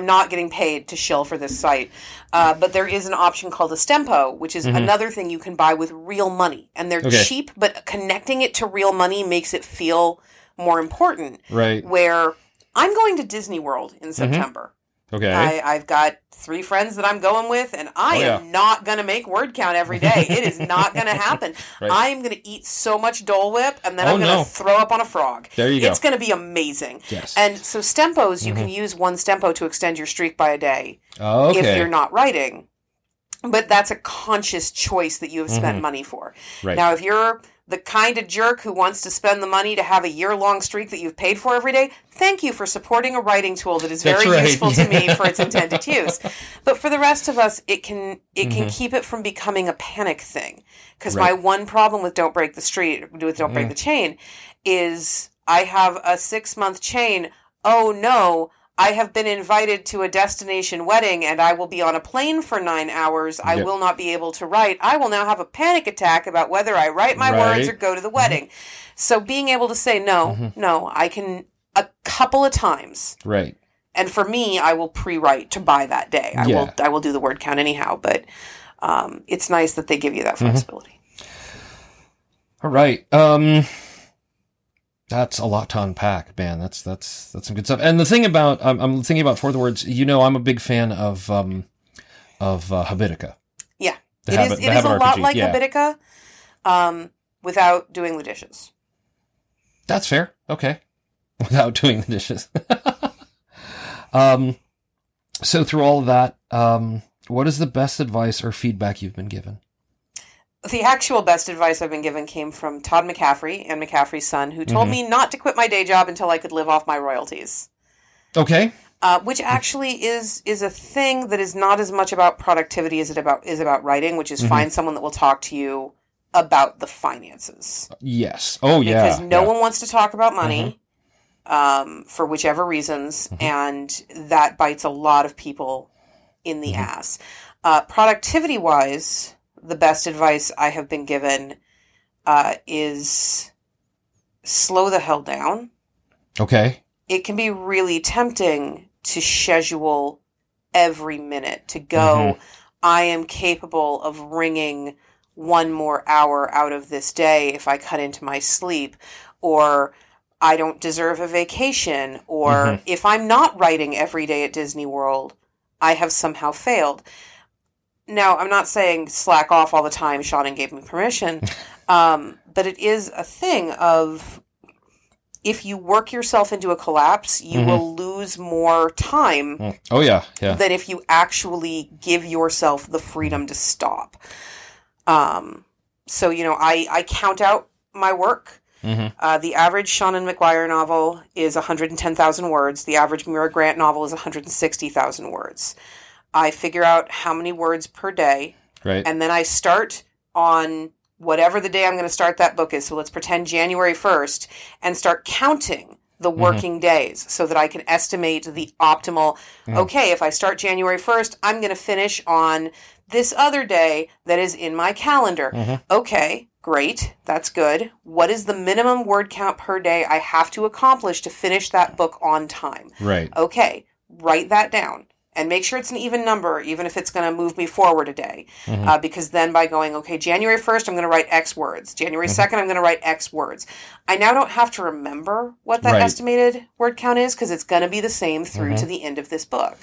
not getting paid to shill for this site, but there is an option called a Stempo, which is another thing you can buy with real money. And they're cheap, but connecting it to real money makes it feel more important. Right. Where I'm going to Disney World in September. Okay. I've got 3 friends that I'm going with, and I am not going to make word count every day. It is not going to happen. Right. I'm going to eat so much Dole Whip, and then I'm going to throw up on a frog. There you go. It's going to be amazing. Yes. And so Stempos, you can use one Stempo to extend your streak by a day if you're not writing. But that's a conscious choice that you have spent money for. Right. Now, if you're the kind of jerk who wants to spend the money to have a year-long streak that you've paid for every day, thank you for supporting a writing tool that is very useful to me for its intended use. But for the rest of us, it can keep it from becoming a panic thing. Because my one problem with Don't Break the Chain is I have a 6-month chain. Oh no, I have been invited to a destination wedding and I will be on a plane for 9 hours. I will not be able to write. I will now have a panic attack about whether I write my words or go to the wedding. So being able to say, no, I can a couple of times. Right. And for me, I will pre-write to buy that day. I will do the word count anyhow, but it's nice that they give you that flexibility. All right. That's a lot to unpack, man. That's some good stuff. And the thing about I'm thinking about For the Words. You know, I'm a big fan of Habitica. Yeah, it is a lot like Habitica, without doing the dishes. That's fair. Okay, without doing the dishes. So through all of that, what is the best advice or feedback you've been given? The actual best advice I've been given came from Todd McCaffrey and McCaffrey's son, who told me not to quit my day job until I could live off my royalties. Okay. Which actually is a thing that is not as much about productivity as it is about writing, which is find someone that will talk to you about the finances. Yes. Oh, yeah. Because no one wants to talk about money for whichever reasons, and that bites a lot of people in the ass. Productivity-wise, the best advice I have been given is slow the hell down. Okay. It can be really tempting to schedule every minute, to go, I am capable of wringing 1 more hour out of this day if I cut into my sleep, or I don't deserve a vacation, or if I'm not writing every day at Disney World, I have somehow failed. Now, I'm not saying slack off all the time. Seanan gave me permission. But it is a thing of, if you work yourself into a collapse, you will lose more time than if you actually give yourself the freedom to stop. So, you know, I count out my work. The average Seanan McGuire novel is 110,000 words. The average Mira Grant novel is 160,000 words. I figure out how many words per day, and then I start on whatever the day I'm going to start that book is. So let's pretend January 1st and start counting the working days so that I can estimate the optimal. Okay, if I start January 1st, I'm going to finish on this other day that is in my calendar. Okay, great. That's good. What is the minimum word count per day I have to accomplish to finish that book on time? Right. Okay, write that down. And make sure it's an even number, even if it's going to move me forward a day. Because then by going, okay, January 1st, I'm going to write X words. January 2nd, I'm going to write X words. I now don't have to remember what that estimated word count is, because it's going to be the same through to the end of this book.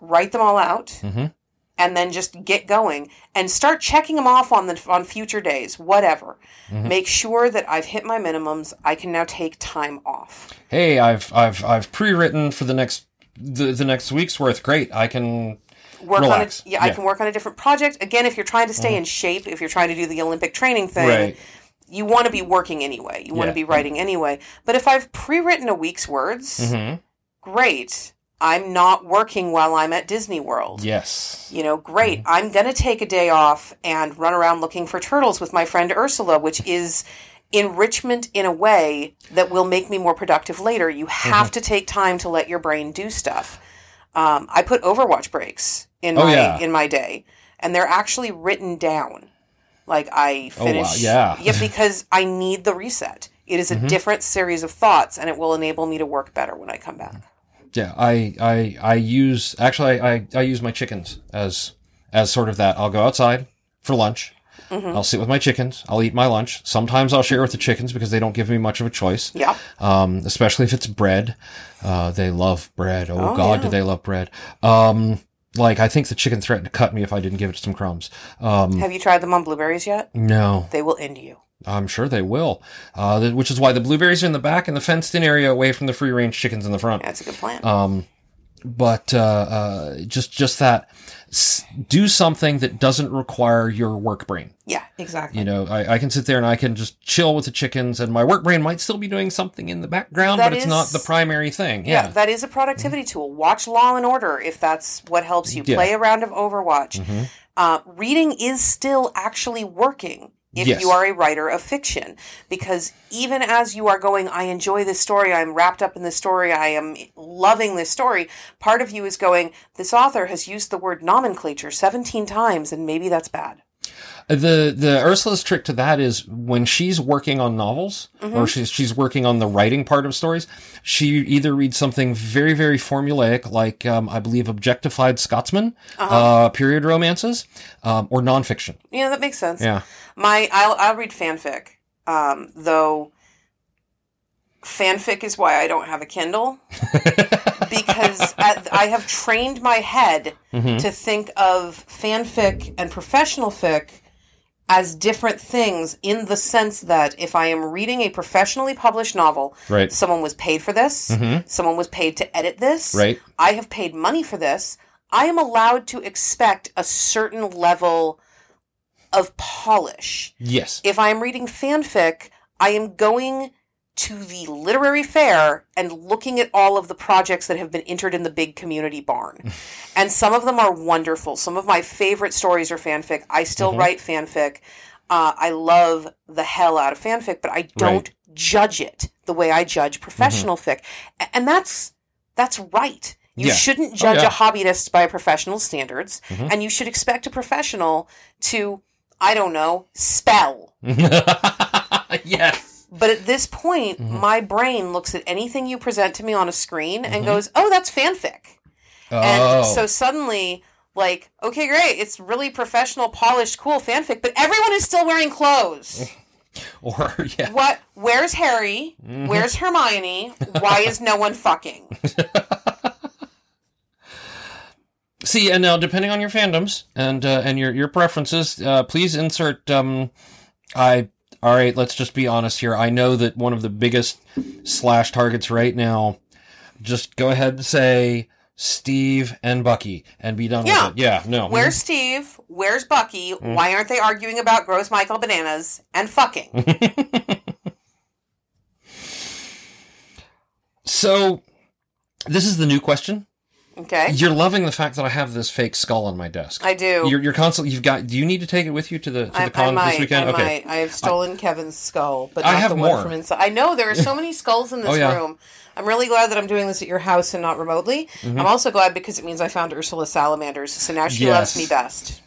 Write them all out, and then just get going. And start checking them off on future days, whatever. Make sure that I've hit my minimums. I can now take time off. Hey, I've pre-written for the next... The next week's worth. Great. I can work relax. I can work on a different project. Again, if you're trying to stay in shape, if you're trying to do the Olympic training thing, you want to be working anyway. You want to be writing anyway. But if I've pre-written a week's words, great. I'm not working while I'm at Disney World. Yes. You know, great. I'm going to take a day off and run around looking for turtles with my friend Ursula, which is... enrichment in a way that will make me more productive later. You have to take time to let your brain do stuff. I put Overwatch breaks in my day, and they're actually written down. Like I finish, because I need the reset. It is a different series of thoughts, and it will enable me to work better when I come back. Yeah, I use my chickens as sort of that. I'll go outside for lunch. Mm-hmm. I'll sit with my chickens. I'll eat my lunch. Sometimes I'll share with the chickens because they don't give me much of a choice. Yeah. Especially if it's bread. They love bread. Oh, God, do they love bread. I think the chicken threatened to cut me if I didn't give it some crumbs. Have you tried them on blueberries yet? No. They will end you. I'm sure they will. Which is why the blueberries are in the back and the fenced-in area away from the free-range chickens in the front. That's a good plan. But just that, do something that doesn't require your work brain. Yeah, exactly. You know, I can sit there and I can just chill with the chickens, and my work brain might still be doing something in the background, but it's not the primary thing. Yeah, that is a productivity tool. Watch Law and Order if that's what helps you. Yeah. Play a round of Overwatch. Mm-hmm. Reading is still actually working. If you are a writer of fiction, because even as you are going, I enjoy this story, I'm wrapped up in this story, I am loving this story, part of you is going, this author has used the word nomenclature 17 times, and maybe that's bad. The Ursula's trick to that is when she's working on novels, or she's working on the writing part of stories, she either reads something very, very formulaic, like, I believe, objectified Scotsman, period romances, or nonfiction. Yeah, that makes sense. Yeah. I'll read fanfic, though fanfic is why I don't have a Kindle, because I have trained my head to think of fanfic and professional fic as different things, in the sense that if I am reading a professionally published novel, someone was paid for this, someone was paid to edit this, I have paid money for this, I am allowed to expect a certain level of polish. Yes. If I am reading fanfic, I am going to the literary fair and looking at all of the projects that have been entered in the big community barn. And some of them are wonderful. Some of my favorite stories are fanfic. I still write fanfic. I love the hell out of fanfic, but I don't judge it the way I judge professional fic. And that's right. You shouldn't judge a hobbyist by professional standards, and you should expect a professional to, I don't know, spell. Yes. But at this point, my brain looks at anything you present to me on a screen and goes, oh, that's fanfic. Oh. And so suddenly, like, okay, great. It's really professional, polished, cool fanfic, but everyone is still wearing clothes. Or, yeah. What? Where's Harry? Where's Hermione? Why is no one fucking? See, and now, depending on your fandoms and your preferences, please insert, all right, let's just be honest here. I know that one of the biggest slash targets right now, just go ahead and say Steve and Bucky and be done with it. Yeah, no. Where's Steve? Where's Bucky? Why aren't they arguing about gross Michael bananas and fucking? So, this is the new question. Okay. You're loving the fact that I have this fake skull on my desk. I do. You're constantly. Do you need to take it with you to the con this weekend? Okay. I have stolen Kevin's skull, but not the one from inside. I know there are so many skulls in this room. I'm really glad that I'm doing this at your house and not remotely. I'm also glad because it means I found Ursula salamanders, so now she loves me best.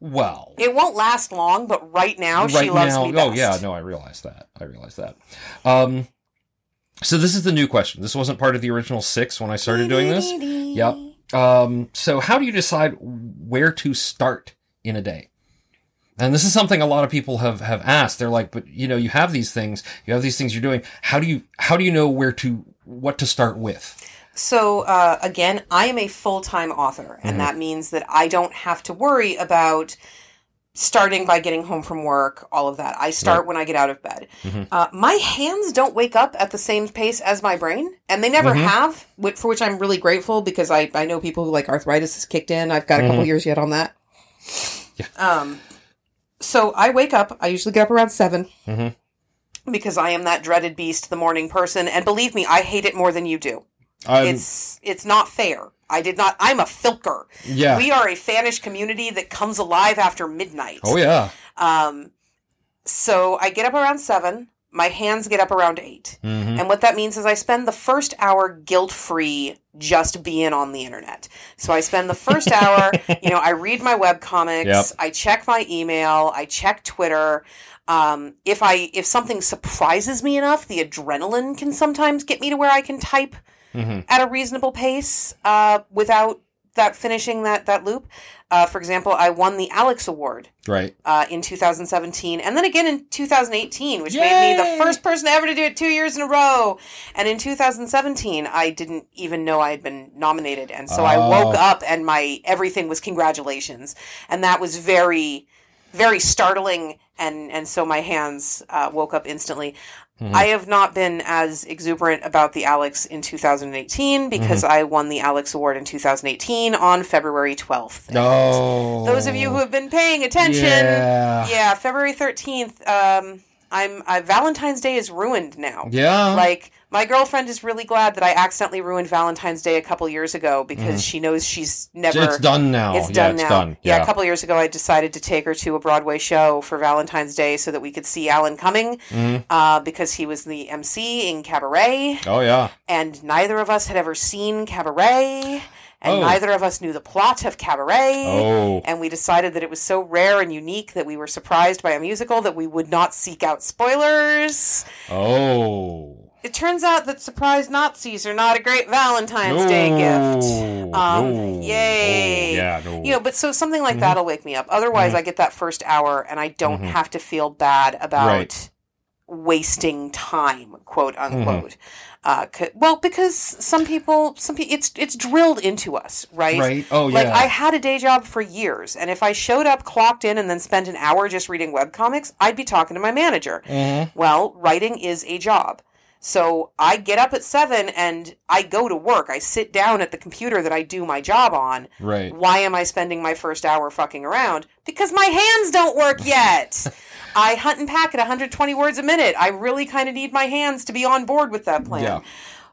Well, it won't last long, but right now she loves me best. Oh yeah, no, I realize that. So this is the new question. This wasn't part of the original 6 when I started doing this. Yep. So how do you decide where to start in a day? And this is something a lot of people have asked. They're like, but you know, you have these things you're doing. How do you know what to start with? So again, I am a full-time author, and that means that I don't have to worry about starting by getting home from work, all of that. I start when I get out of bed. My hands don't wake up at the same pace as my brain, and they never have, for which I'm really grateful, because I know people who, like, arthritis has kicked in. I've got a couple years yet on that. Yeah. So I wake up. I usually get up around 7 because I am that dreaded beast, the morning person. And believe me, I hate it more than you do. It's not fair. I'm a filker. Yeah. We are a fanish community that comes alive after midnight. Oh, yeah. So I get up around 7. my hands get up around 8. Mm-hmm. And what that means is I spend the first hour guilt-free just being on the internet. So I spend the first hour, I read my webcomics, I check my email, I check Twitter. If something surprises me enough, the adrenaline can sometimes get me to where I can type at a reasonable pace without that finishing that loop. For example, I won the Alex Award in 2017, and then again in 2018, which made me the first person ever to do it 2 years in a row. And in 2017, I didn't even know I had been nominated, and so I woke up and my everything was congratulations, and that was very, very startling, and so my hands woke up instantly. Mm-hmm. I have not been as exuberant about the Alex in 2018 because I won the Alex Award in 2018 on February 12th. Oh. Those of you who have been paying attention, February 13th, Valentine's Day is ruined now. Yeah. Like, my girlfriend is really glad that I accidentally ruined Valentine's Day a couple years ago because she knows she's never... It's done now. It's done now. Yeah, a couple years ago I decided to take her to a Broadway show for Valentine's Day so that we could see Alan Cumming because he was the MC in Cabaret. Oh, yeah. And neither of us had ever seen Cabaret. And neither of us knew the plot of Cabaret. Oh. And we decided that it was so rare and unique that we were surprised by a musical that we would not seek out spoilers. Oh. It turns out that surprise Nazis are not a great Valentine's Day gift. Yay. Oh, yeah, no. But so something like that'll wake me up. Otherwise, I get that first hour and I don't have to feel bad about wasting time, quote unquote. Because some people, it's drilled into us, right? Right. Oh, yeah. Like, I had a day job for years, and if I showed up, clocked in, and then spent an hour just reading webcomics, I'd be talking to my manager. Mm-hmm. Well, writing is a job. So I get up at 7 and I go to work. I sit down at the computer that I do my job on. Right. Why am I spending my first hour fucking around? Because my hands don't work yet. I hunt and pack at 120 words a minute. I really kind of need my hands to be on board with that plan. Yeah.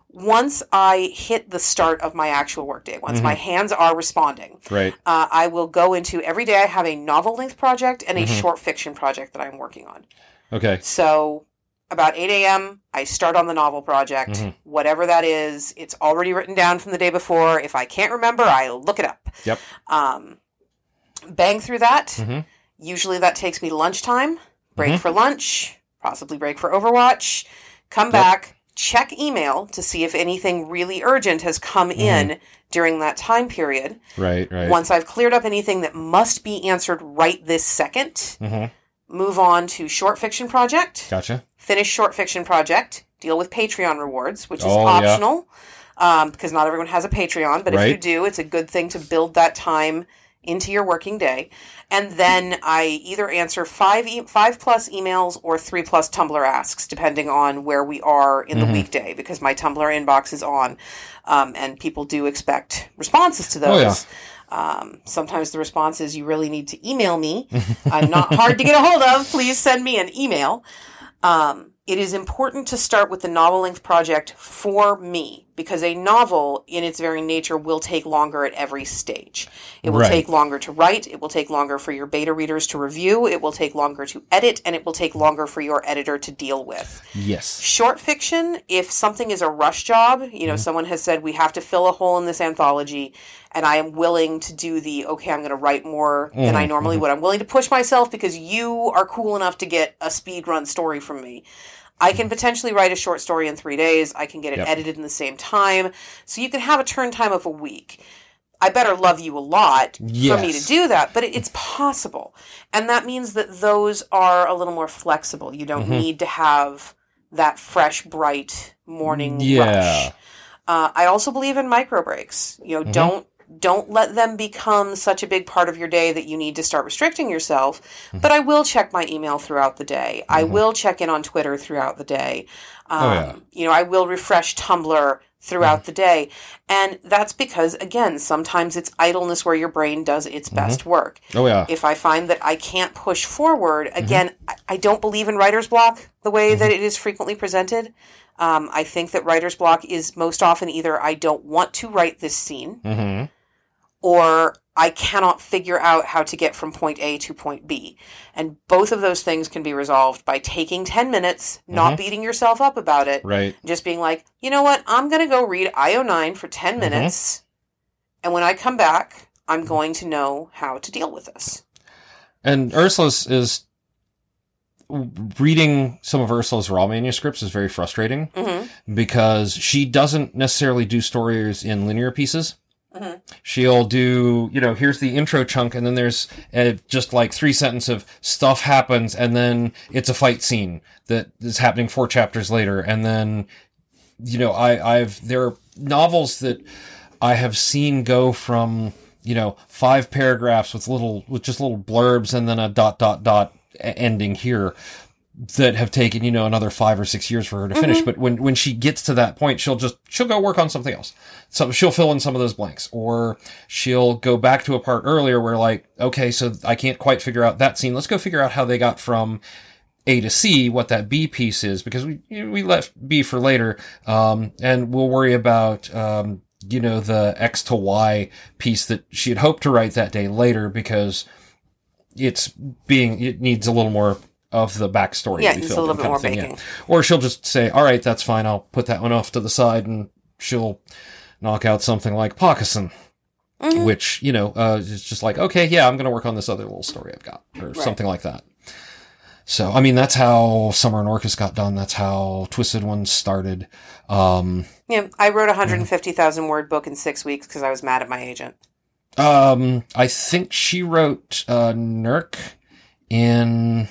Once I hit the start of my actual workday, once my hands are responding, I will go into every day I have a novel-length project and a short fiction project that I'm working on. Okay. So... About 8 a.m., I start on the novel project. Whatever that is, it's already written down from the day before. If I can't remember, I look it up. Yep. Bang through that. Usually that takes me lunchtime, break for lunch, possibly break for Overwatch, come back, check email to see if anything really urgent has come in during that time period. Right, right. Once I've cleared up anything that must be answered right this second, move on to short fiction project. Gotcha. Finish short fiction project. Deal with Patreon rewards, which is optional because not everyone has a Patreon. But if you do, it's a good thing to build that time into your working day. And then I either answer five plus emails or 3+ Tumblr asks, depending on where we are in the weekday, because my Tumblr inbox is on, and people do expect responses to those. Oh, yeah. Sometimes the response is, you really need to email me. I'm not hard to get a hold of. Please send me an email. It is important to start with the novel-length project for me, because a novel in its very nature will take longer at every stage. It will take longer to write. It will take longer for your beta readers to review. It will take longer to edit, and it will take longer for your editor to deal with. Yes. Short fiction, if something is a rush job, someone has said, we have to fill a hole in this anthology, and I am willing to do I'm going to write more than I normally would. I'm willing to push myself because you are cool enough to get a speed run story from me. I can potentially write a short story in 3 days. I can get it edited in the same time. So you can have a turn time of a week. I better love you a lot for me to do that, but it's possible. And that means that those are a little more flexible. You don't need to have that fresh, bright morning rush. I also believe in micro breaks. Don't let them become such a big part of your day that you need to start restricting yourself. But I will check my email throughout the day. I will check in on Twitter throughout the day. I will refresh Tumblr throughout the day. And that's because, again, sometimes it's idleness where your brain does its best work. Oh, yeah. If I find that I can't push forward, again, I don't believe in writer's block the way that it is frequently presented. I think that writer's block is most often either I don't want to write this scene or I cannot figure out how to get from point A to point B. And both of those things can be resolved by taking 10 minutes, not beating yourself up about it. Right. Just being like, you know what? I'm going to go read IO9 for 10 minutes. And when I come back, I'm going to know how to deal with this. And Ursula's is... Reading some of Ursula's raw manuscripts is very frustrating because she doesn't necessarily do stories in linear pieces. She'll do, you know, here's the intro chunk, and then there's just like 3 sentences of stuff happens, and then it's a fight scene that is happening 4 chapters later. And then, you know, there are novels that I have seen go from, you know, 5 paragraphs with just little blurbs and then a dot, ending here that have taken, you know, another 5 or 6 years for her to finish. But when she gets to that point, she'll go work on something else. So she'll fill in some of those blanks, or she'll go back to a part earlier where like, okay, so I can't quite figure out that scene. Let's go figure out how they got from A to C, what that B piece is, because we left B for later. And we'll worry about, you know, the X to Y piece that she had hoped to write that day later, because it needs a little more of the backstory. Yeah, it's a little bit more baking. Yeah. Or she'll just say, all right, that's fine. I'll put that one off to the side, and she'll knock out something like Pakistan, which, you know, is just like, okay, yeah, I'm going to work on this other little story I've got, or something like that. So, I mean, that's how Summer and Orcus got done. That's how Twisted Ones started. Yeah, I wrote a 150,000 word book in 6 weeks because I was mad at my agent. I think she wrote Nurk in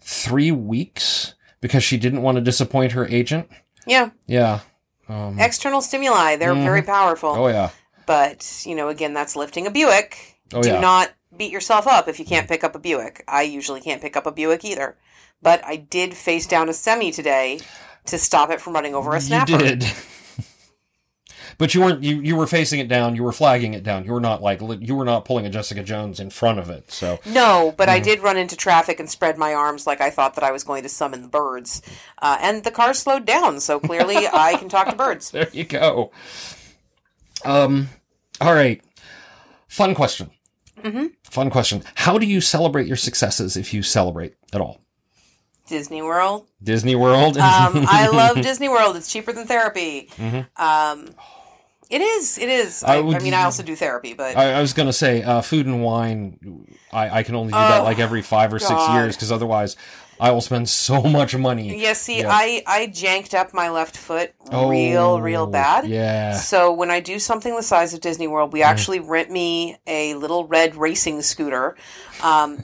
3 weeks because she didn't want to disappoint her agent. Yeah. Yeah. External stimuli. They're very powerful. Oh, yeah. But, you know, again, that's lifting a Buick. Oh, Do not beat yourself up if you can't pick up a Buick. I usually can't pick up a Buick either. But I did face down a semi today to stop it from running over a snapper. You did. But you weren't. You were facing it down. You were flagging it down. You were not like. You were not pulling a Jessica Jones in front of it. So no, but I did run into traffic and spread my arms like I thought that I was going to summon the birds, and the car slowed down. So clearly, I can talk to birds. There you go. All right. Fun question. Fun question. How do you celebrate your successes, if you celebrate at all? Disney World. I love Disney World. It's cheaper than therapy. It is. I mean, I also do therapy, but... I was going to say, food and wine, I can only do that like every 5 or 6 years, because otherwise I will spend so much money. Yeah, see, yeah. I janked up my left foot real bad. Yeah. So when I do something the size of Disney World, we actually rent me a little red racing scooter,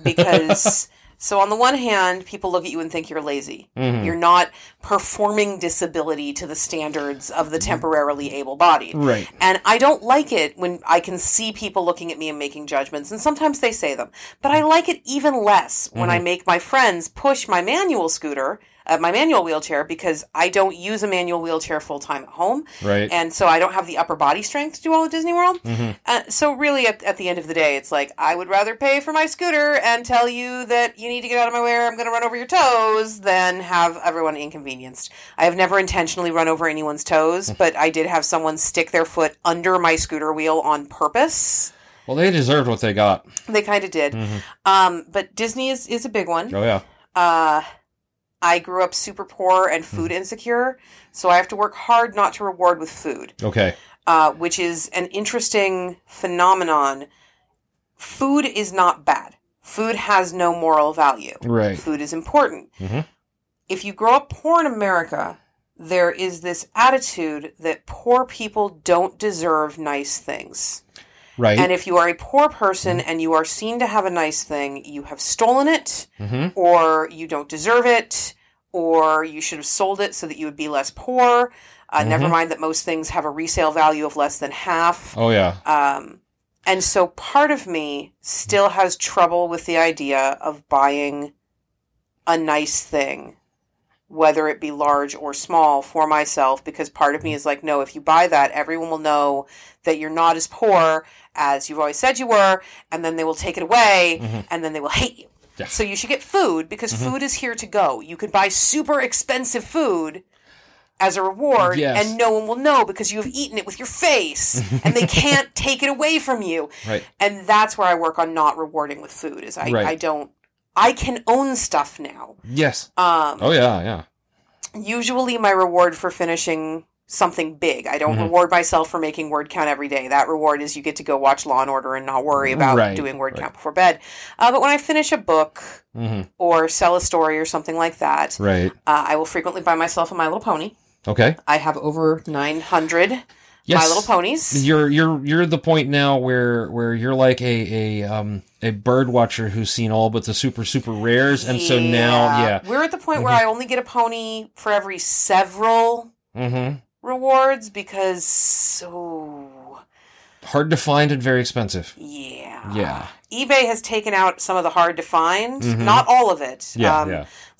because... So on the one hand, people look at you and think you're lazy. You're not performing disability to the standards of the temporarily able-bodied. Right. And I don't like it when I can see people looking at me and making judgments, and sometimes they say them. But I like it even less when I make my friends push my manual scooter... my manual wheelchair, because I don't use a manual wheelchair full-time at home. Right. And so I don't have the upper body strength to do all of Disney World. So really, at the end of the day, it's like, I would rather pay for my scooter and tell you that you need to get out of my way or I'm going to run over your toes than have everyone inconvenienced. I have never intentionally run over anyone's toes, but I did have someone stick their foot under my scooter wheel on purpose. Well, they deserved what they got. They kind of did. But Disney is a big one. Oh, yeah. I grew up super poor and food insecure, so I have to work hard not to reward with food. Okay. Which is an interesting phenomenon. Food is not bad. Food has no moral value. Right. Food is important. If you grow up poor in America, there is this attitude that poor people don't deserve nice things. Right. And if you are a poor person and you are seen to have a nice thing, you have stolen it, or you don't deserve it, or you should have sold it so that you would be less poor. Never mind that most things have a resale value of less than half. Oh, yeah. And so part of me still has trouble with the idea of buying a nice thing, whether it be large or small, for myself, because part of me is like, no, if you buy that, everyone will know that you're not as poor as you've always said you were, and then they will take it away, and then they will hate you. Yeah. So you should get food, because food is here to go. You can buy super expensive food, as a reward, yes. and no one will know because you have eaten it with your face, and they can't take it away from you. Right. And that's where I work on not rewarding with food. Is I can own stuff now. Yes. Usually, my reward for finishing something big. I don't reward myself for making word count every day. That reward is you get to go watch Law and Order and not worry about doing word count before bed. But when I finish a book or sell a story or something like that, I will frequently buy myself a My Little Pony. Okay. I have over 900 My Little Ponies. You're the point now where you're like a bird watcher who's seen all but the super rares, and so now we're at the point where I only get a pony for every several rewards because so hard to find and very expensive. Yeah. eBay has taken out some of the hard to find, not all of it.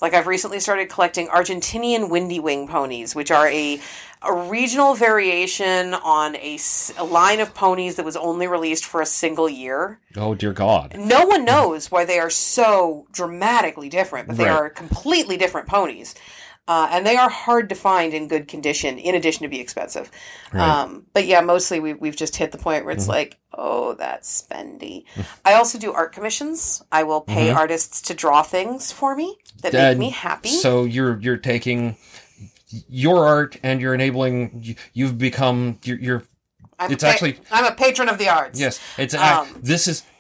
Like I've recently started collecting Argentinian Windy Wing ponies, which are a regional variation on a line of ponies that was only released for a single year. Oh, dear God. No one knows why they are so dramatically different, but they are completely different ponies. And they are hard to find in good condition, in addition to be expensive. Right. But yeah, mostly we've just hit the point where it's like, oh, that's spendy. I also do art commissions. I will pay artists to draw things for me that make me happy. So you're taking your art and you're enabling. You've become you're. I'm a patron of the arts. Yes, it's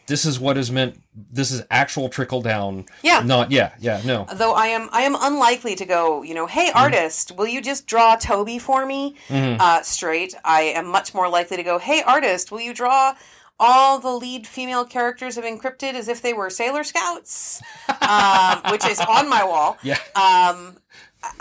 this is what is meant. This is actual trickle down. Yeah. Not. Yeah. Yeah. No. Though I am unlikely to go, hey, artist, will you just draw Toby for me? Straight. I am much more likely to go, hey, artist, will you draw all the lead female characters of Encrypted as if they were Sailor Scouts, which is on my wall. Yeah.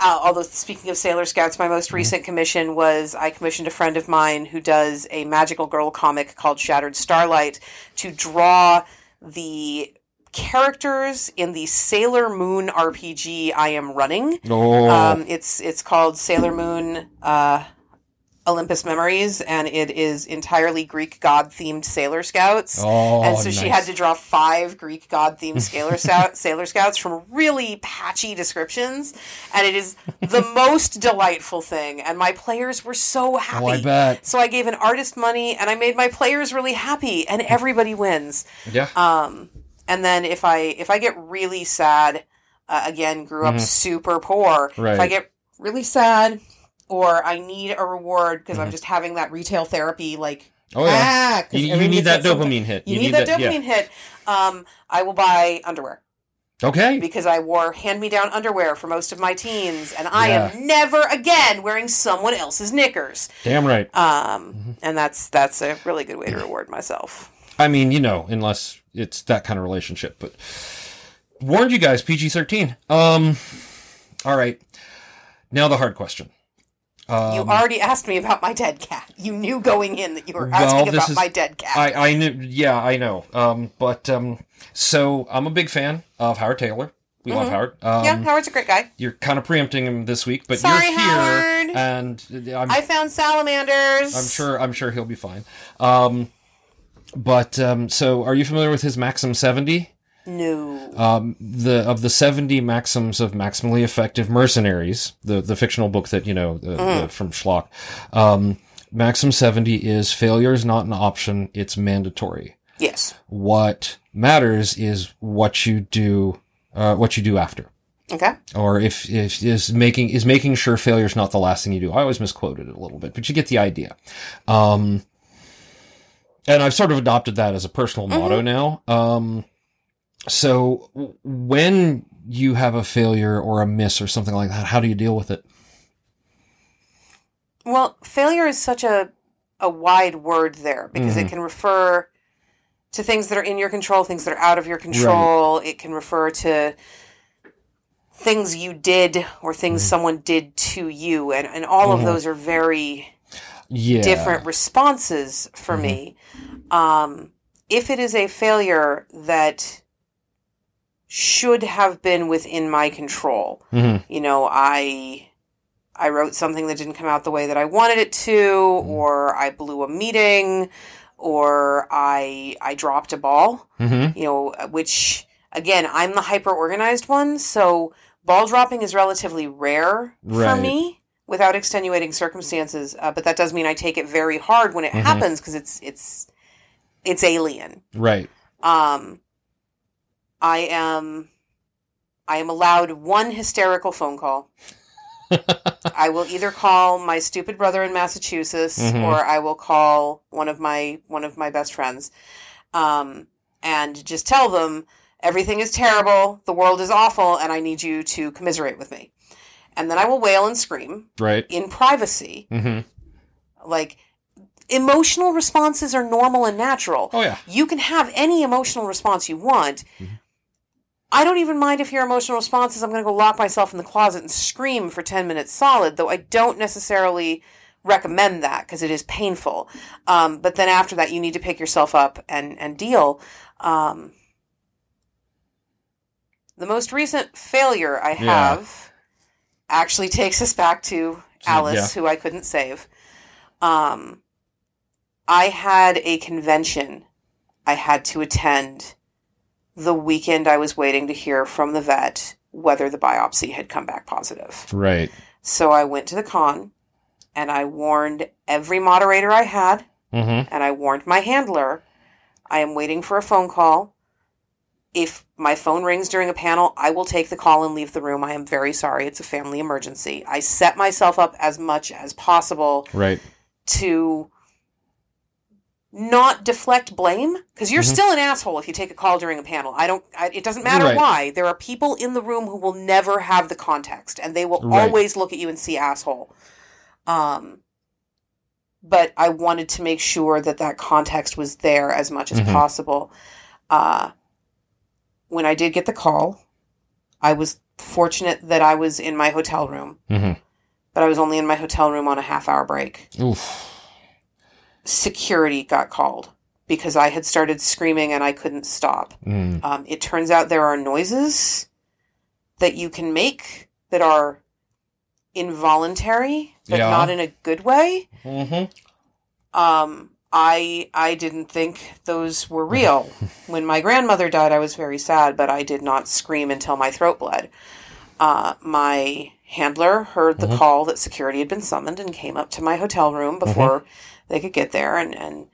Although, speaking of Sailor Scouts, my most recent commission was I commissioned a friend of mine who does a magical girl comic called Shattered Starlight to draw the characters in the Sailor Moon RPG I am running. Oh. It's called Sailor Moon Olympus Memories, and it is entirely Greek god-themed Sailor Scouts. Oh, and so she had to draw 5 Greek god-themed Sailor Scouts from really patchy descriptions, and it is the most delightful thing, and my players were so happy. Oh, I bet. So I gave an artist money, and I made my players really happy, and everybody wins. Yeah. And then if I get really sad, again, grew up super poor, if I get really sad... or I need a reward because I'm just having that retail therapy, like, you need that dopamine hit. You need that dopamine hit. I will buy underwear. Okay. Because I wore hand-me-down underwear for most of my teens, and I am never again wearing someone else's knickers. Damn right. And that's a really good way to reward myself. I mean, unless it's that kind of relationship, but warned you guys, PG-13. All right. Now the hard question. You already asked me about my dead cat. You knew going in that you were asking about my dead cat. I knew. Yeah, I know. So I'm a big fan of Howard Taylor. We love Howard. Howard's a great guy. You're kind of preempting him this week, but you're here, Howard. And I found salamanders. I'm sure he'll be fine. So are you familiar with his Maxim 70? No. Of the 70 maxims of maximally effective mercenaries, the fictional book that from Schlock, Maxim 70 is failure is not an option; it's mandatory. Yes. What matters is what you do after. Okay. Or if is making sure failure is not the last thing you do. I always misquoted it a little bit, but you get the idea. And I've sort of adopted that as a personal motto now. So when you have a failure or a miss or something like that, how do you deal with it? Well, failure is such a wide word there because it can refer to things that are in your control, things that are out of your control. Right. It can refer to things you did or things someone did to you. And all of those are very different responses for me. If it is a failure that should have been within my control, I wrote something that didn't come out the way that I wanted it to, or I blew a meeting, or I dropped a ball, which, again, I'm the hyper-organized one, so ball dropping is relatively rare for me. without extenuating circumstances, but that does mean I take it very hard when it happens, because it's alien. Right. I am allowed one hysterical phone call. I will either call my stupid brother in Massachusetts, or I will call one of my best friends, and just tell them everything is terrible, the world is awful, and I need you to commiserate with me. And then I will wail and scream, right, in privacy. Like, emotional responses are normal and natural. Oh yeah, you can have any emotional response you want. I don't even mind if your emotional response is I'm going to go lock myself in the closet and scream for 10 minutes solid, though I don't necessarily recommend that because it is painful. But then after that, you need to pick yourself up and deal. The most recent failure I have actually takes us back to Alice, who I couldn't save. I had a convention I had to attend the weekend I was waiting to hear from the vet whether the biopsy had come back positive. Right. So I went to the con, and I warned every moderator I had, and I warned my handler, I am waiting for a phone call. If my phone rings during a panel, I will take the call and leave the room. I am very sorry. It's a family emergency. I set myself up as much as possible to not deflect blame, because you're still an asshole if you take a call during a panel. It doesn't matter why. There are people in the room who will never have the context, and they will always look at you and see asshole. But I wanted to make sure that context was there as much as possible. When I did get the call, I was fortunate that I was in my hotel room, but I was only in my hotel room on a half-hour break. Oof. Security got called because I had started screaming and I couldn't stop. It turns out there are noises that you can make that are involuntary, but not in a good way. I didn't think those were real. When my grandmother died, I was very sad, but I did not scream until my throat bled. My handler heard the call that security had been summoned and came up to my hotel room before they could get there. And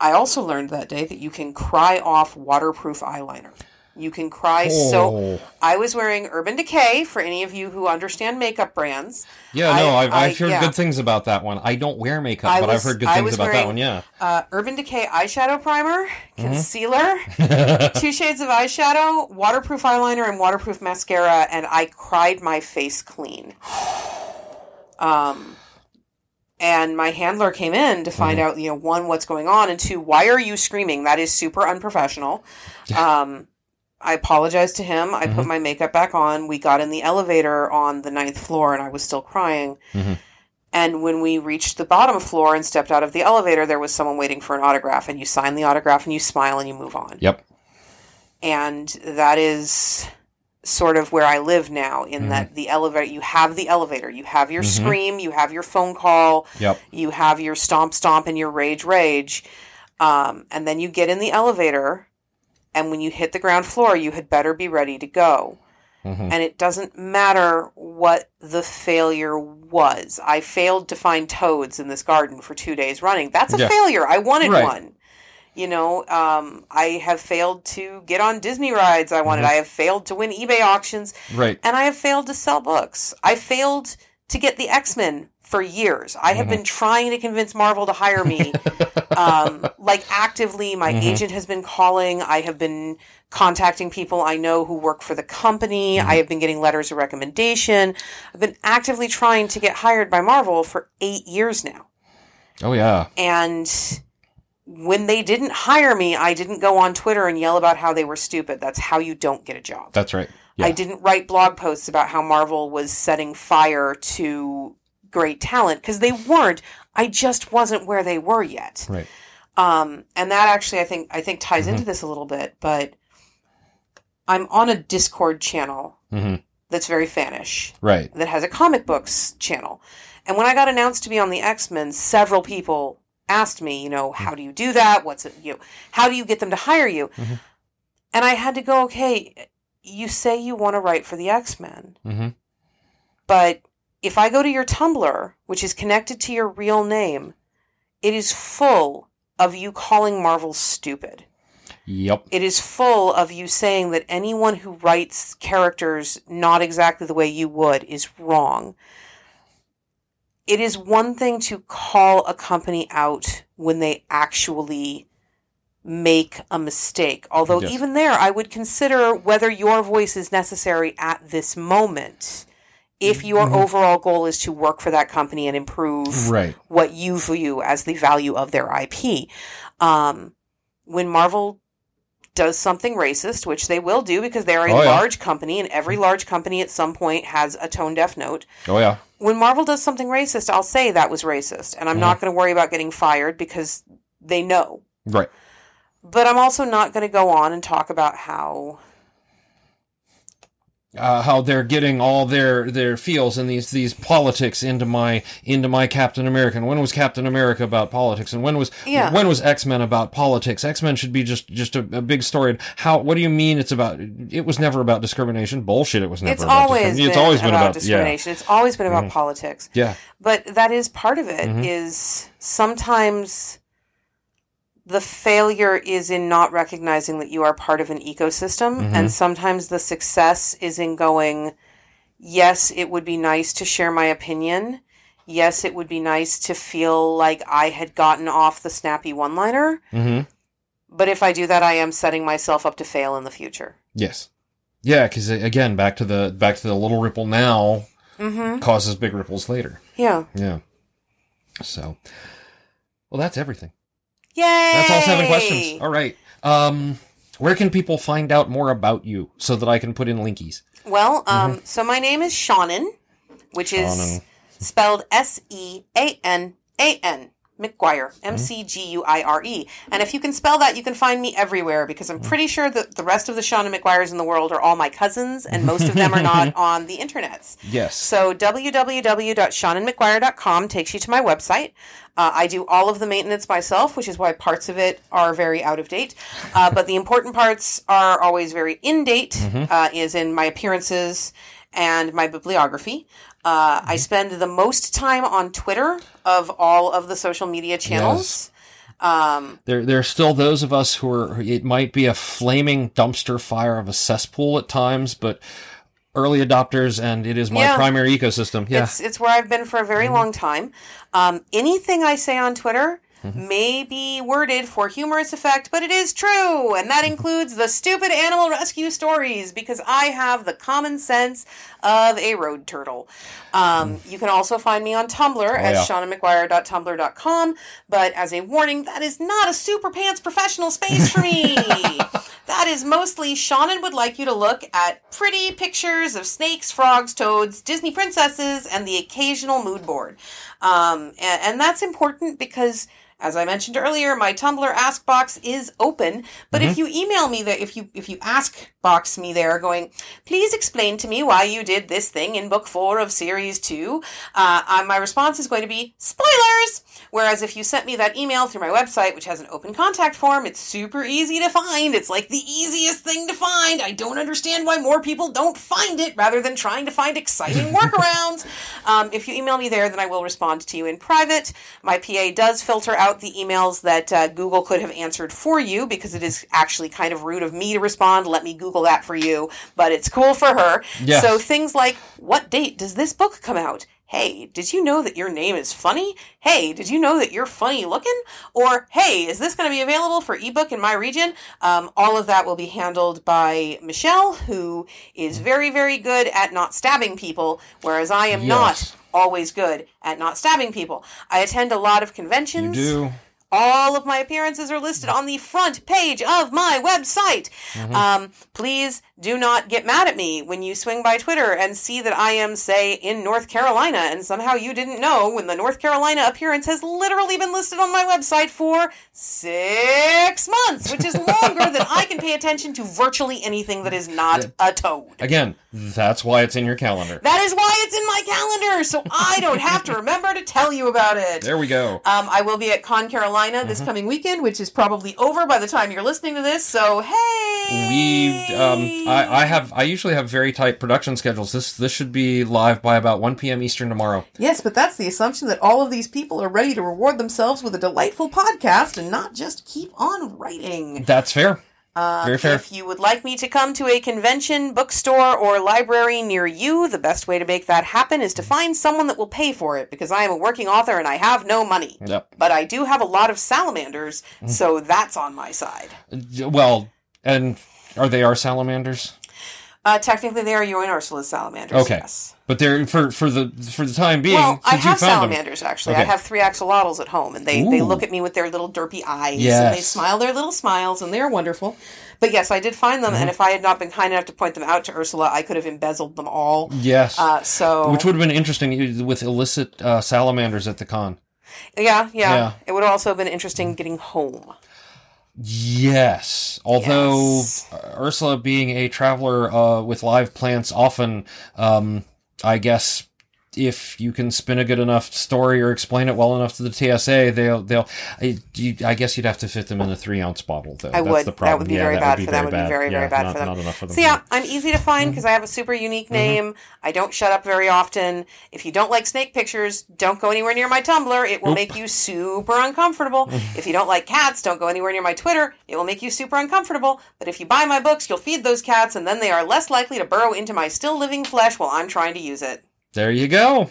I also learned that day that you can cry off waterproof eyeliner. You can cry soap. I was wearing Urban Decay, for any of you who understand makeup brands. Yeah, I've heard good things about that one. I don't wear makeup, but I've heard good things about that one, Urban Decay eyeshadow primer, concealer, 2 shades of eyeshadow, waterproof eyeliner, and waterproof mascara, and I cried my face clean. And my handler came in to find out, one, what's going on, and two, why are you screaming? That is super unprofessional. I apologized to him. I put my makeup back on. We got in the elevator on the 9th floor, and I was still crying. And when we reached the bottom floor and stepped out of the elevator, there was someone waiting for an autograph, and you sign the autograph and you smile and you move on. Yep. And that is sort of where I live now, in that the elevator, you have the elevator, you have your scream, you have your phone call, you have your stomp, stomp, and your rage, rage. And then you get in the elevator, and when you hit the ground floor, you had better be ready to go. And it doesn't matter what the failure was. I failed to find toads in this garden for 2 days running. That's a failure. I wanted one. I have failed to get on Disney rides I wanted. I have failed to win eBay auctions. And I have failed to sell books. I failed to get the X-Men for years. I have been trying to convince Marvel to hire me, actively. My agent has been calling. I have been contacting people I know who work for the company. I have been getting letters of recommendation. I've been actively trying to get hired by Marvel for 8 years now. Oh, yeah. And when they didn't hire me, I didn't go on Twitter and yell about how they were stupid. That's how you don't get a job. That's right. Yeah. I didn't write blog posts about how Marvel was setting fire to great talent, because they weren't. I just wasn't where they were yet. Right. And that actually, I think ties into this a little bit, but I'm on a Discord channel that's very fanish. Right. That has a comic books channel. And when I got announced to be on the X-Men, several people asked me, how do you do that? What's it, how do you get them to hire you? And I had to go, okay, you say you want to write for the X-Men, but If I go to your Tumblr, which is connected to your real name, it is full of you calling Marvel stupid. Yep. It is full of you saying that anyone who writes characters not exactly the way you would is wrong. It is one thing to call a company out when they actually make a mistake. Although yes. Even there, I would consider whether your voice is necessary at this moment if your overall goal is to work for that company and improve what you view as the value of their IP. When Marvel does something racist, which they will do because they're a large company, and every large company at some point has a tone-deaf note. Oh, yeah. When Marvel does something racist, I'll say that was racist, and I'm not going to worry about getting fired because they know. Right. But I'm also not going to go on and talk about how they're getting all their feels and these politics into my Captain America. And when was Captain America about politics? And when was X-Men about politics? X-Men should be just a big story. How? What do you mean it's about? It was never about discrimination. Bullshit. It was never. It's always been about discrimination. Yeah. It's always been about politics. Yeah. But that is part of it. Is sometimes the failure is in not recognizing that you are part of an ecosystem. And sometimes the success is in going, yes, it would be nice to share my opinion. Yes, it would be nice to feel like I had gotten off the snappy one-liner. But if I do that, I am setting myself up to fail in the future. Yes. Yeah, because again, back to the little ripple now causes big ripples later. Yeah. Yeah. So, well, that's everything. Yay! That's all 7 questions. All right. Where can people find out more about you so that I can put in linkies? Well, so my name is Seanan, which is spelled Seanan. McGuire. McGuire. And if you can spell that, you can find me everywhere because I'm pretty sure that the rest of the Seanan McGuires in the world are all my cousins and most of them are not on the internets. Yes. So www.seananmcguire.com takes you to my website. I do all of the maintenance myself, which is why parts of it are very out of date. But the important parts are always very in date, as in my appearances and my bibliography. I spend the most time on Twitter of all of the social media channels. Yes. There are still those of us who are, it might be a flaming dumpster fire of a cesspool at times, but early adopters, and it is my primary ecosystem. Yeah. It's where I've been for a very long time. Anything I say on Twitter may be worded for humorous effect, but it is true, and that includes the stupid animal rescue stories, because I have the common sense of a road turtle. You can also find me on Tumblr at SeananMcGuire.tumblr.com, but as a warning, that is not a super pants professional space for me. That is mostly Seanan would like you to look at pretty pictures of snakes, frogs, toads, Disney princesses, and the occasional mood board. And that's important because, as I mentioned earlier, my Tumblr ask box is open, but if you email me there, if you ask box me there going, please explain to me why you did this thing in book 4 of series 2, my response is going to be spoilers. Whereas if you sent me that email through my website, which has an open contact form, it's super easy to find. It's like the easiest thing to find. I don't understand why more people don't find it rather than trying to find exciting workarounds. If you email me there, then I will respond to you in private. My PA does filter out the emails that Google could have answered for you, because it is actually kind of rude of me to respond, let me Google that for you, but it's cool for her. Yes. So things like, what date does this book come out? Hey, did you know that your name is funny? Hey, did you know that you're funny looking? Or, hey, is this going to be available for ebook in my region? All of that will be handled by Michelle, who is very, very good at not stabbing people, whereas I am not always good at not stabbing people. I attend a lot of conventions. You do. All of my appearances are listed on the front page of my website. Please do not get mad at me when you swing by Twitter and see that I am, say, in North Carolina, and somehow you didn't know when the North Carolina appearance has literally been listed on my website for 6 months, which is longer than I can pay attention to virtually anything that is not a toad. Again, that's why it's in your calendar. That is why it's in my calendar, so I don't have to remember to tell you about it. There we go. I will be at Con Carolina Carolina this coming weekend, which is probably over by the time you're listening to this. So hey, we I usually have very tight production schedules. This should be live by about 1 p.m. Eastern tomorrow. Yes, but that's the assumption that all of these people are ready to reward themselves with a delightful podcast and not just keep on writing. That's fair. Very fair. If you would like me to come to a convention, bookstore, or library near you, the best way to make that happen is to find someone that will pay for it, because I am a working author and I have no money. Yep. But I do have a lot of salamanders, so that's on my side. Well, and are they our salamanders? Technically, they are Yorin Ursula's salamanders. Okay, yes. But they're for the time being. Well, I have salamanders actually. Okay. I have 3 axolotls at home, and they look at me with their little derpy eyes, and they smile their little smiles, and they're wonderful. But yes, I did find them, and if I had not been kind enough to point them out to Ursula, I could have embezzled them all. Yes. Which would have been interesting with illicit salamanders at the con. Yeah. It would also have been interesting getting home. Yes, although Ursula being a traveler with live plants often, I guess if you can spin a good enough story or explain it well enough to the TSA, they'll. I guess you'd have to fit them in a 3-ounce bottle, though. That's the problem. That would be very bad for them. Not enough for them. So I'm easy to find because I have a super unique name. I don't shut up very often. If you don't like snake pictures, don't go anywhere near my Tumblr. It will make you super uncomfortable. If you don't like cats, don't go anywhere near my Twitter. It will make you super uncomfortable. But if you buy my books, you'll feed those cats, and then they are less likely to burrow into my still living flesh while I'm trying to use it. There you go.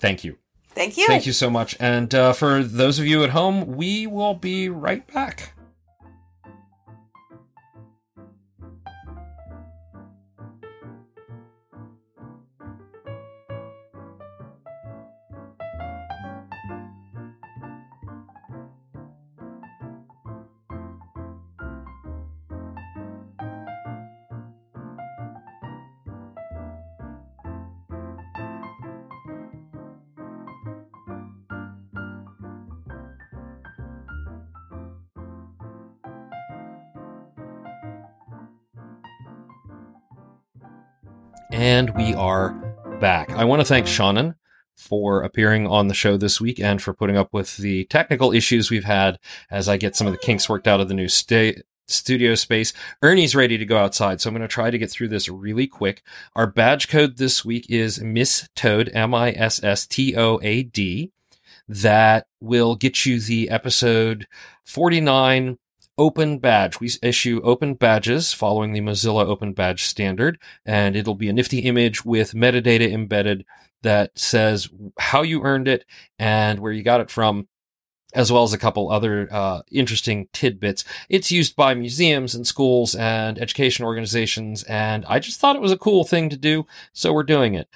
Thank you. Thank you so much. And for those of you at home, we will be right back. And we are back. I want to thank Seanan for appearing on the show this week and for putting up with the technical issues we've had as I get some of the kinks worked out of the new studio space. Ernie's ready to go outside, so I'm going to try to get through this really quick. Our badge code this week is Miss Toad, MISSTOAD. That will get you the episode 49 open badge. We issue open badges following the Mozilla open badge standard, and it'll be a nifty image with metadata embedded that says how you earned it and where you got it from, as well as a couple other interesting tidbits. It's used by museums and schools and education organizations, and I just thought it was a cool thing to do, so we're doing it.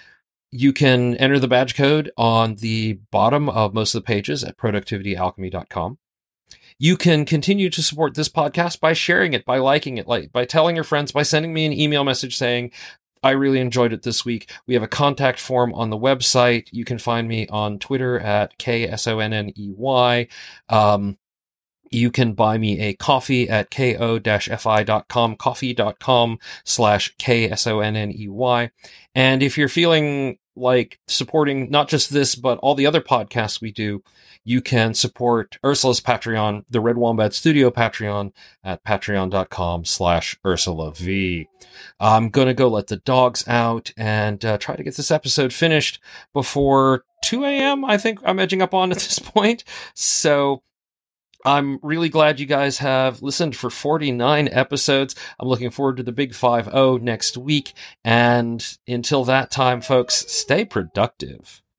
You can enter the badge code on the bottom of most of the pages at productivityalchemy.com. You can continue to support this podcast by sharing it, by liking it, by telling your friends, by sending me an email message saying, I really enjoyed it this week. We have a contact form on the website. You can find me on Twitter at KSONNEY. You can buy me a coffee at ko-fi.com, coffee.com/KSONNEY. And if you're feeling like supporting not just this, but all the other podcasts we do, you can support Ursula's Patreon, the Red Wombat Studio Patreon, at patreon.com/UrsulaV. I'm going to go let the dogs out and try to get this episode finished before 2 a.m. I think I'm edging up on at this point. So I'm really glad you guys have listened for 49 episodes. I'm looking forward to the big 50 next week. And until that time, folks, stay productive.